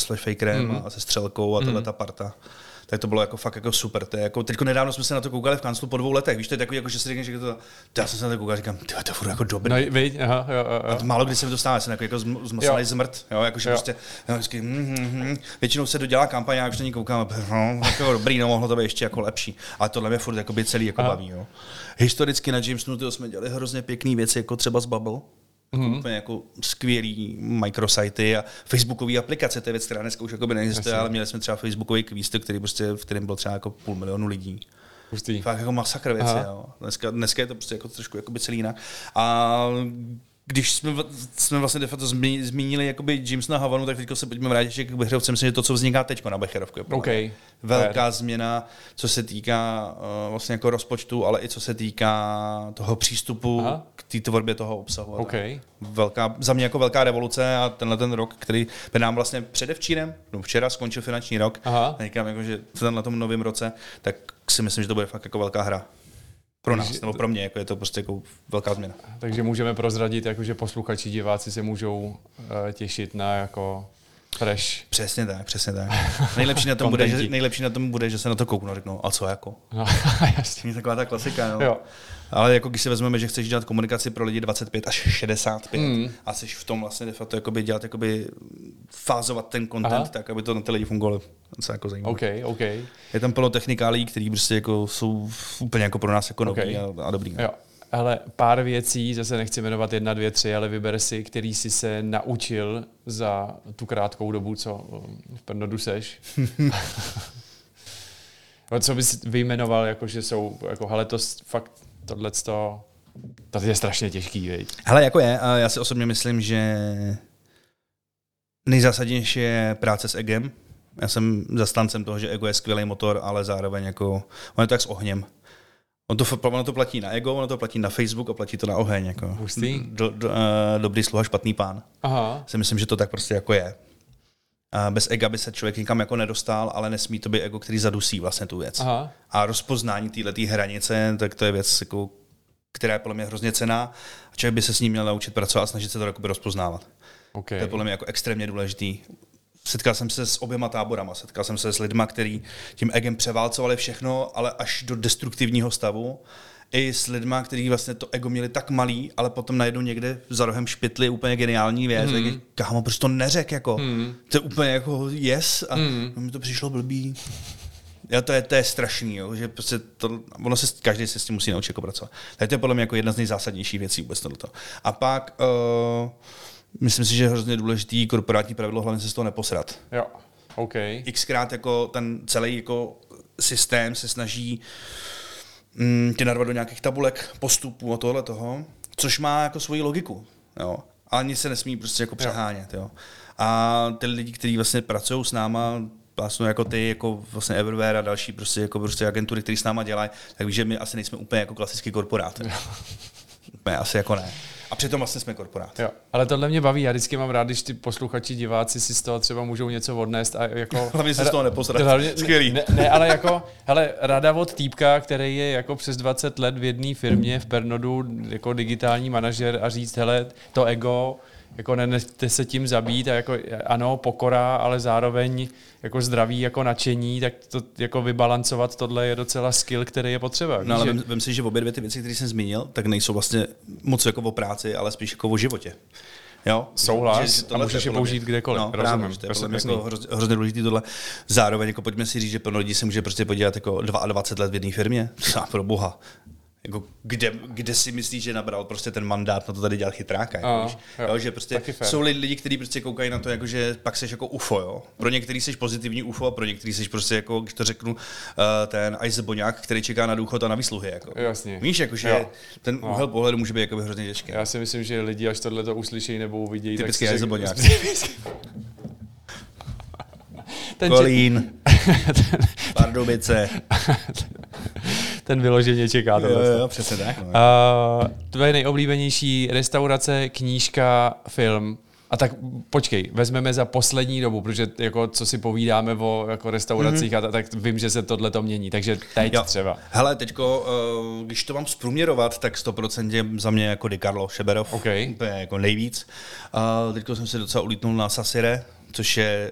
Flashfakerem a se Střelkou a tohle ta parta. Tak to bylo jako fakt jako super. To je jako, teďko nedávno jsme se na to koukali v kanclu po 2 letech. Víš, to je takový, jako, že si řekneš, že to... Já jsem se na to koukal a říkám, tyhle, to je furt jako dobrý. No, a to málo kdy se mi to stává, jsem jako zmasaný zmrt. Většinou se dodělá kampaň, já už na ní koukám, jako dobrý, no mohlo to být ještě jako lepší. Ale tohle mě furt jako by celý jako baví. Jo. Historicky na Jamesonu jsme dělali hrozně pěkný věci, jako třeba z Bubble. Úplně jako skvělý microsajty a facebookové aplikace, to je věc, která dneska už jako by neexistuje, ale měli jsme třeba facebookový kvíz, v kterém bylo třeba jako 500 000 lidí. Fakt jako masakr věci. Dneska je to prostě jako trošku jako by celý jinak. A když jsme vlastně de facto zmínili jakoby Jamesona Havanu, tak teď se pojďme vrátit, že k Becherovce, myslím, že to, co vzniká teď na Becherovku, je okay. Velká změna, co se týká vlastně jako rozpočtu, ale i co se týká toho přístupu k té tvorbě toho obsahu. Okay. Velká, za mě jako velká revoluce a tenhle ten rok, který by nám vlastně předevčírem, no včera skončil finanční rok, a říkám, jako, že na tom novém roce, tak si myslím, že to bude fakt jako velká hra. Pro nás, nebo pro mě, jako je to prostě jako velká změna. Takže můžeme prozradit, jako že posluchači, diváci se můžou těšit na jako fresh. Přesně tak. Nejlepší na tom bude, že se na to kouknu a řeknou, a co jako? No, jasně. Taková ta klasika, no. Jo. Ale jako když si vezmeme, že chceš dělat komunikaci pro lidi 25 až 65 a jsi v tom vlastně de facto jakoby dělat, jakoby fázovat ten content tak, aby to na ty lidi fungovalo. To je jako zajímavé. Okay. Je tam plno technikálí, které prostě jako jsou úplně jako pro nás jako nový a dobrý. Jo. Ale pár věcí, zase nechci jmenovat 1, 2, 3, ale vyber si, který jsi se naučil za tu krátkou dobu, co v Pernodu seš. Co bys vyjmenoval, jako, že jsou, jako, hele, to fakt tohleto, to je strašně těžký, viď? Hele, jako je, a já si osobně myslím, že nejzásadnější je práce s egem. Já jsem zastáncem toho, že ego je skvělý motor, ale zároveň jako, on je tak s ohněm. Ono to platí na ego, ono to platí na Facebook a platí to na oheň. Jako. Dobrý sluha, špatný pán. Aha. Si myslím, že to tak prostě jako je. A bez ega by se člověk nikam jako nedostal, ale nesmí to být ego, který zadusí vlastně tu věc. Aha. A rozpoznání této hranice, tak to je věc, jako, která je podle mě hrozně cenná. A člověk by se s ním měl naučit pracovat a snažit se to jakoby rozpoznávat. Okay. To je podle mě jako extrémně důležitý. Setkal jsem se s oběma táborama, setkal jsem se s lidma, kteří tím egem převálcovali všechno, ale až do destruktivního stavu. I s lidma, kteří vlastně to ego měli tak malý, ale potom najednou někde za rohem špitli úplně geniální věc. Mm. Kámo, proč to neřek? Jako? Mm. To je úplně jako yes. A mi to přišlo blbý. Jo, to je strašný, jo, že prostě to, ono se, každý se s tím musí naučit jako pracovat. Tak to je podle mě jako jedna z nejzásadnějších věcí vůbec tohoto. A pak... myslím si, že je hrozně důležitý korporátní pravidlo, hlavně se z toho neposrat. Jo, OK. Xkrát jako ten celý jako systém se snaží tě narvat do nějakých tabulek, postupů a tohle toho, což má jako svoji logiku, jo. Ale nic se nesmí prostě jako přehánět, jo. A ty lidi, kteří vlastně pracují s náma, vlastně jako ty, jako vlastně Everwear a další prostě agentury, které s náma dělají, tak víš, že my asi nejsme úplně jako klasický korporát. Ne, asi jako ne. A přitom vlastně jsme korporát. Jo, ale tohle mě baví, já vždycky mám rád, když ty posluchači, diváci si z toho třeba můžou něco odnést a jako... Hlavně se z toho nepozrat, skvělý. Ne, ale jako, hele, rada od týpka, který je jako přes 20 let v jedné firmě v Pernodu jako digitální manažer a říct, hele, to ego, jako nenechte se tím zabít a jako ano, pokora, ale zároveň jako zdraví, jako nadšení, tak to jako vybalancovat tohle je docela skill, který je potřeba. No ale vem si, že obě dvě ty věci, které jsem zmínil, tak nejsou vlastně moc jako o práci, ale spíš jako o životě. Jo? Souhlas, a můžeš je použít kdekoliv. No, rozumím. Právě, to je prostě jako hrozně důležitý tohle. Zároveň jako pojďme si říct, že pro lidi se může prostě podívat jako 22 let v jedné firmě. Pro boha. Jako kde si myslíš, že nabral prostě ten mandát na to tady dělat chytráka? Jo, že prostě jsou lidi, kteří prostě koukají na to, jako, že pak seš jako UFO. Jo? Pro některý seš pozitivní UFO a pro některý seš prostě, jako, když to řeknu, ten ajzeboňák, který čeká na důchod a na výsluhy. Jako. Jasně. Víš, jako, že ten úhel pohledu může být jako hrozně těžký. Já si myslím, že lidi až tohle to uslyší nebo uvidějí. Typický ajzeboňák. Kolín. Pardubice. Ten vyloženě čeká to. Jo, přesně tak. Tvoje nejoblíbenější restaurace, knížka, film. A tak počkej, vezmeme za poslední dobu, protože jako, co si povídáme o jako restauracích, a tak vím, že se tohle to mění, takže teď třeba. Hele, teďko, když to mám zprůměrovat, tak 100% je za mě jako Di Carlo Šeberov. Okay. To je jako nejvíc. Teďko jsem se docela ulítnul na Sasire, což je...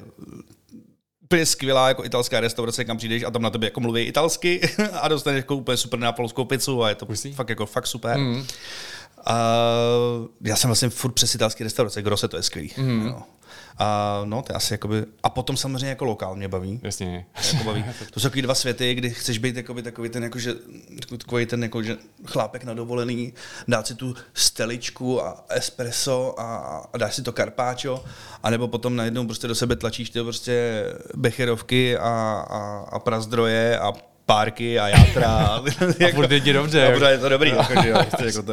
Úplně skvělá jako italská restaurace, kam přijdeš a tam na tebe jako mluví italsky a dostaneš jako úplně super nápolskou pizzu a je to fakt super. Mm. Já jsem vlastně furt přes italské restaurace, Grosse, to je skvělý. No. No, to je asi jakoby... A potom samozřejmě jako lokál mě baví. Jasně. Jako baví. To jsou takový dva světy, kdy chceš být takový ten, jakože, ten chlápek na dovolený, dát si tu steličku a espresso a dáš si to carpaccio, anebo potom najednou prostě do sebe tlačíš ty prostě becherovky a prazdroje a párky a játra. A furt je ti dobře. A bude to dobrý. Jako, jo, jako,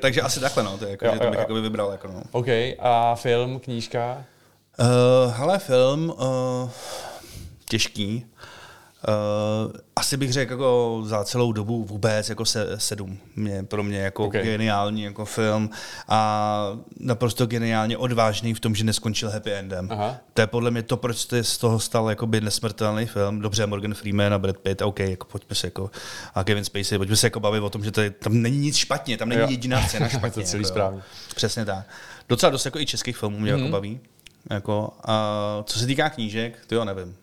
takže asi takhle, no, to, je, jako, jo, že to bych jako vybral. Jako, no. OK, a film, knížka? Hele, film těžký. Asi bych řekl jako za celou dobu vůbec jako sedm. Pro mě jako geniální jako film a naprosto geniálně odvážný v tom, že neskončil happy endem. Aha. To je podle mě to, proč ty z toho stal jakoby nesmrtelný film. Dobře, Morgan Freeman a Brad Pitt, OK, jako pojďme se jako a Kevin Spacey, pojďme se jako bavit o tom, že tady, tam není nic špatně, tam není jediná scéna špatně. To celý jako, správně. Přesně tak. Docela dost jako i českých filmů mě jako baví. Jako, a co se týká knížek, to jo, nevím.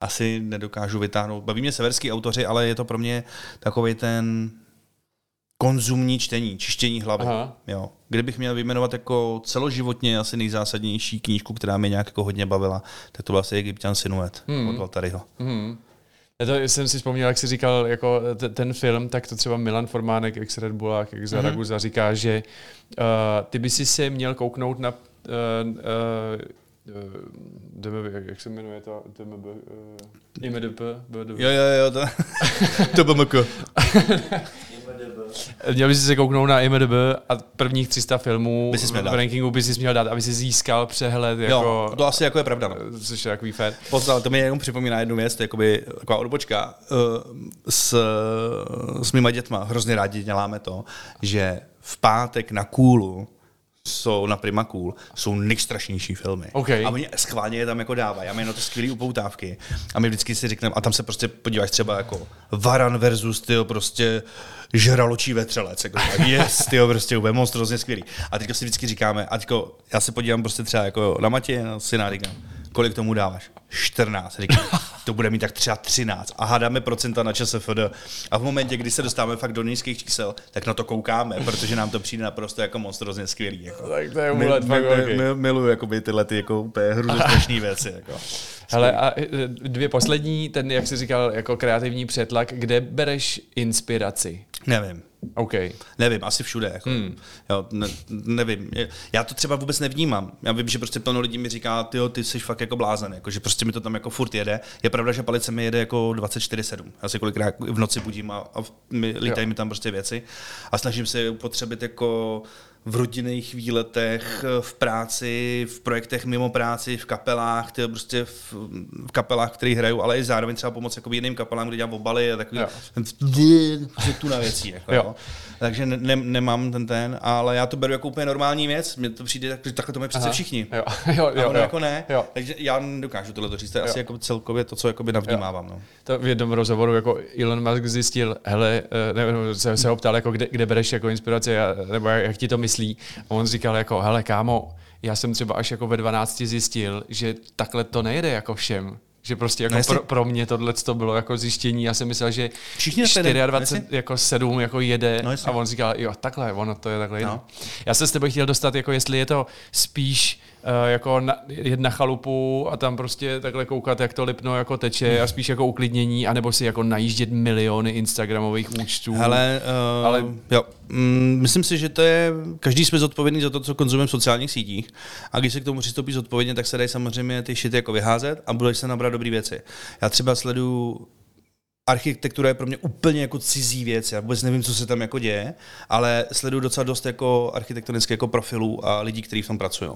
Asi nedokážu vytáhnout. Baví mě severský autoři, ale je to pro mě takovej ten konzumní čtení, čištění hlavy. Jo. Kdybych měl vyjmenovat jako celoživotně asi nejzásadnější knížku, která mě nějak jako hodně bavila, tak to byl asi Egyptian Sinuet od Valtaryho. Já to jsem si vzpomněl, jak jsi říkal jako ten film, tak to třeba Milan Formánek, ex-Red Bullák, ex-Zaragoza říká, že ty by si se měl kouknout na jak se jmenuje to? IMDB? Jo, to BMK. Měl bys se kouknout na IMDB a prvních 300 filmů v rankingu by si měl dát, aby si získal přehled. Jako, jo, to asi jako je pravda. No. Což je takový fér. To mi jenom připomíná jednu věc, to je jakoby taková odbočka. S mýma dětma hrozně rádi děláme to, že v pátek na kůlu jsou na Prima Cool, jsou nejstrašnější filmy. Okay. A mě schválně je tam jako dávají. Já mám na to skvělý upoutávky. A my vždycky si řekneme, a tam se prostě podíváš třeba jako Varan versus tyjo, prostě žraločí vetřelec. Jako, yes, tyjo, prostě úplně monstrozně skvělý. A teďko si vždycky říkáme, a teďko já se podívám prostě třeba jako na Matěje, na syna, říkám, kolik tomu dáváš? 14. Říkám, to bude mít tak třeba 13. A hádáme procenta na ČSFD. A v momentě, kdy se dostáváme fakt do nízkých čísel, tak na to koukáme, protože nám to přijde naprosto jako monstrozně skvělý. Jako. Tak to je umlet. Miluji jakoby tyhle ty jako úplně hrůzně strašné věci. Jako. Hele, a dvě poslední, ten, jak jsi říkal, jako kreativní přetlak, kde bereš inspiraci? Nevím. Okay. Nevím, asi všude. Jako. Jo, nevím. Já to třeba vůbec nevnímám. Já vím, že prostě plno lidí mi říká, ty jsi fakt jako blázen, jako, že prostě mi to tam jako furt jede. Je pravda, že palice mi jede jako 24/7. Já se kolikrát v noci budím a lítají mi tam prostě věci. A snažím se upotřebit jako v rodinných výletech, v práci, v projektech mimo práci, v kapelách, prostě v kapelách, které hraju, ale i zároveň třeba pomoct jako jiným kapelám, kde dělám obaly a takový tu na věcí. Jako, jo. Takže nemám ten, ale já to beru jako úplně normální věc, mně to přijde, takhle to mají přece všichni. Jo, a ono jako ne, takže já nedokážu tohle říct, to je asi jako celkově to, co jakoby navnímávám. No. To v jednom rozhovoru jako Elon Musk zjistil, hele, nevím, se ho ptal, jako kde bereš jako inspiraci, nebo jak ti to myslí. A on říkal jako, hele kámo, já jsem třeba až jako ve 12 zjistil, že takhle to nejde jako všem. Že prostě jako pro mě tohle to bylo jako zjištění. Já jsem myslel, že 24 jako 7 jako jede a on říkal, jo takhle, ono to je takhle jedno. Já jsem s tebe chtěl dostat, jako jestli je to spíš jako jet na chalupu a tam prostě takhle koukat, jak to Lipno jako teče a spíš jako uklidnění, anebo si jako najíždět miliony instagramových účtů. Hele, ale jo. Myslím si, že to je, každý jsme zodpovědný za to, co konzumujeme v sociálních sítích a když se k tomu přistoupí zodpovědně, tak se dají samozřejmě ty shity jako vyházet a budeš se nabrat dobrý věci. Já třeba sleduju, architektura je pro mě úplně jako cizí věc, já vůbec nevím, co se tam jako děje, ale sleduju docela dost jako architektonické jako profilů a lidí, kteří v tom pracují.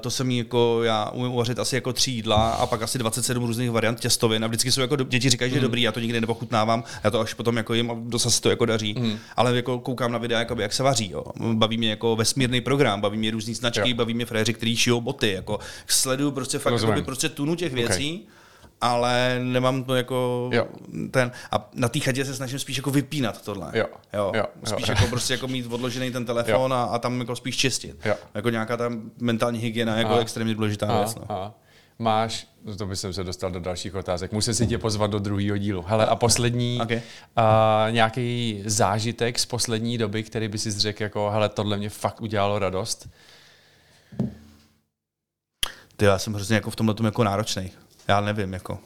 To se mi jako, já umím uvařit asi jako 3 jídla a pak asi 27 různých variant těstovin a vždycky jsou jako, děti říkají, že je dobrý, já to nikdy nepochutnávám, já to až potom jako jim a dosa se to jako daří, ale jako koukám na videa, jak se vaří. Jo. Baví mě jako vesmírný program, baví mě různý značky, baví mě fréři, kteří šijou boty, jako sleduju prostě fakt prostě tunu těch věcí. Okay. Ale nemám to jako ten a na té chatě se snažím spíš jako vypínat tohle. Jo. Spíš jako prostě jako mít odložený ten telefon a tam jako spíš čistit. Jako nějaká tam mentální hygiena jako extrémně důležitá věc. No. Máš, to bych se dostal do dalších otázek, musím si tě pozvat do druhého dílu. Hele, a poslední, nějaký zážitek z poslední doby, který by si řekl jako, hele, tohle mě fakt udělalo radost. Ty, já jsem hrozně jako v tomhletom jako náročnej. Já nevím, jako.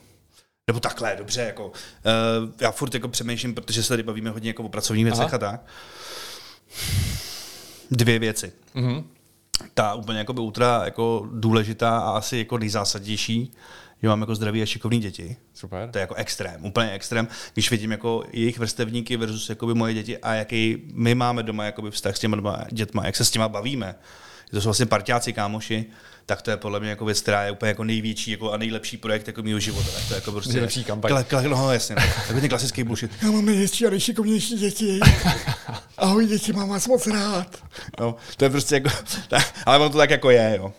Nebo takhle, dobře, jako. Já furt jako přemýšlím, protože se tady bavíme hodně jako o pracovních věcech a tak. Dvě věci. ta úplně jako by ultra jako důležitá a asi jako nejzásadnější, že mám jako zdraví a šikovný děti. Super. To je jako extrém, úplně extrém, když vidím jako jejich vrstevníky versus jakoby moje děti a jaký my máme doma jakoby vztah s těma dětma, jak se s těma bavíme. To jsou vlastně parťáci, kámoši, tak to je podle mě jako věc, která je úplně jako největší jako a nejlepší projekt jako mýho života. To je jako prostě nejlepší kampaň. No jasně, takový ten klasický bullshit. Já mám nejhezčí a nejšikovnější děti. Ahoj děti, mám vás moc rád. No, to je prostě jako, ale ono to tak jako je, jo.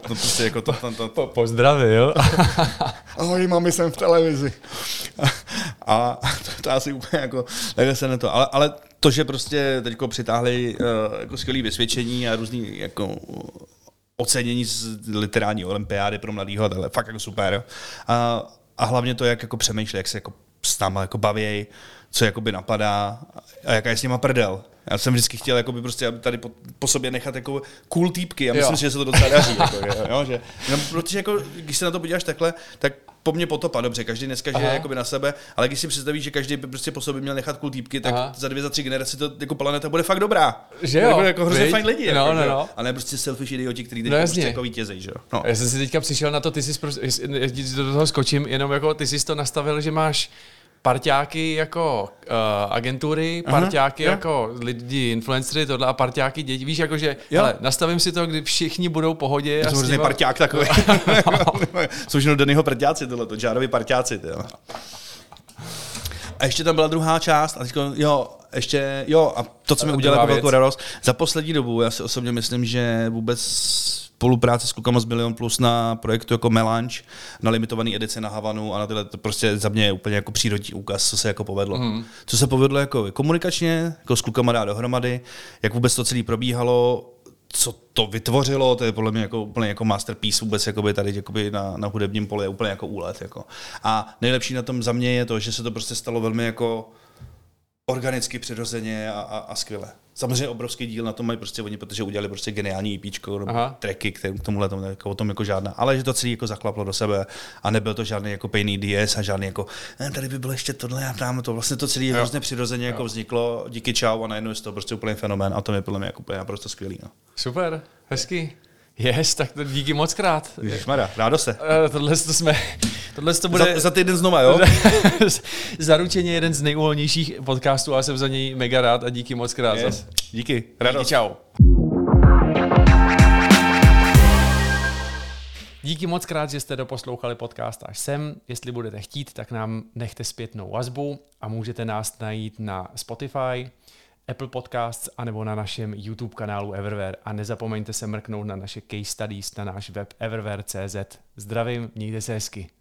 To prostě jako to. Pozdraví, jo? Ahoj, mami, jsem v televizi. A to asi úplně jako, takhle se na to, ale to, že prostě teďko přitáhli jako skvělý vysvědčení a různý jako ocenění z literární olympiády pro mladýho a takhle, fakt jako super. A hlavně to, jak jako přemýšlí, jak se jako s náma jako baví, co jakoby napadá a jaká je s nima prdel. Já jsem vždycky chtěl jakoby prostě, aby tady po sobě nechat jako cool týpky. Já myslím, že se to docela daří. Protože jako, když se na to podíváš takhle, tak po mně potopa, dobře, každý dneska žije jakoby na sebe, ale když si představíš, že každý by prostě po sobě měl nechat cool týpky, tak za 2, za 3 generace to jako planeta bude fakt dobrá. Že jo? Jako hrozně fajn lidi. No. A ne prostě selfish idioti, který teď prostě jako vítězejí, že jo? No. Já jsem si teďka přišel na to, ty jsi do toho skočím, jenom jako ty jsi to nastavil, že máš parťáky jako agentury, parťáky jako lidi, influencery, tohle a parťáky děti. Víš, jakože, hele, nastavím si to, kdy všichni budou v pohodě. To jsou hrozný parťák takový. Jsou ženou Dannyho parťáci tohleto, Jardovi parťáci. Tyhle. A ještě tam byla druhá část a teďko, a to, co mi udělalo jako velkou radost, za poslední dobu, já si osobně myslím, že vůbec spolupráce s klukama z Milion Plus na projektu jako Melange, na limitované edici na Havanu a na tyhle, to prostě za mě je úplně jako přírodní úkaz, co se jako povedlo. Co se povedlo jako komunikačně, jako s klukama dá dohromady, jak vůbec to celé probíhalo, co to vytvořilo, to je podle mě jako úplně jako masterpiece vůbec jakoby tady jakoby na hudebním poli, je úplně jako úlet. Jako. A nejlepší na tom za mě je to, že se to prostě stalo velmi jako organicky, přirozeně a skvěle. Samozřejmě obrovský díl na tom mají prostě oni, protože udělali prostě geniální EPčko, tracky, které k tomuhle tomu, jako, o tom jako žádná, ale že to celý jako zaklaplo do sebe a nebyl to žádný jako pejný DS a žádný jako tady by bylo ještě tohle, já dáme to, vlastně to celé hrozně přirozeně jako vzniklo, díky čau a najednou je to prostě úplně fenomén a to je podle mě jako úplně naprosto skvělý. No. Super, hezký. Yes, tak to díky moc krát. Ježmarja, rádo se. Tohle to bude za týden znova, jo? Zaručeně jeden z nejuvolnějších podcastů, ale jsem za něj mega rád a díky moc krát. Yes. Díky, rádo. Čau. Díky moc krát, že jste doposlouchali podcast až sem. Jestli budete chtít, tak nám nechte zpětnou vazbu a můžete nás najít na Spotify, Apple Podcasts anebo na našem YouTube kanálu Everwear a nezapomeňte se mrknout na naše case studies na náš web everwear.cz. Zdravím, mějte se hezky.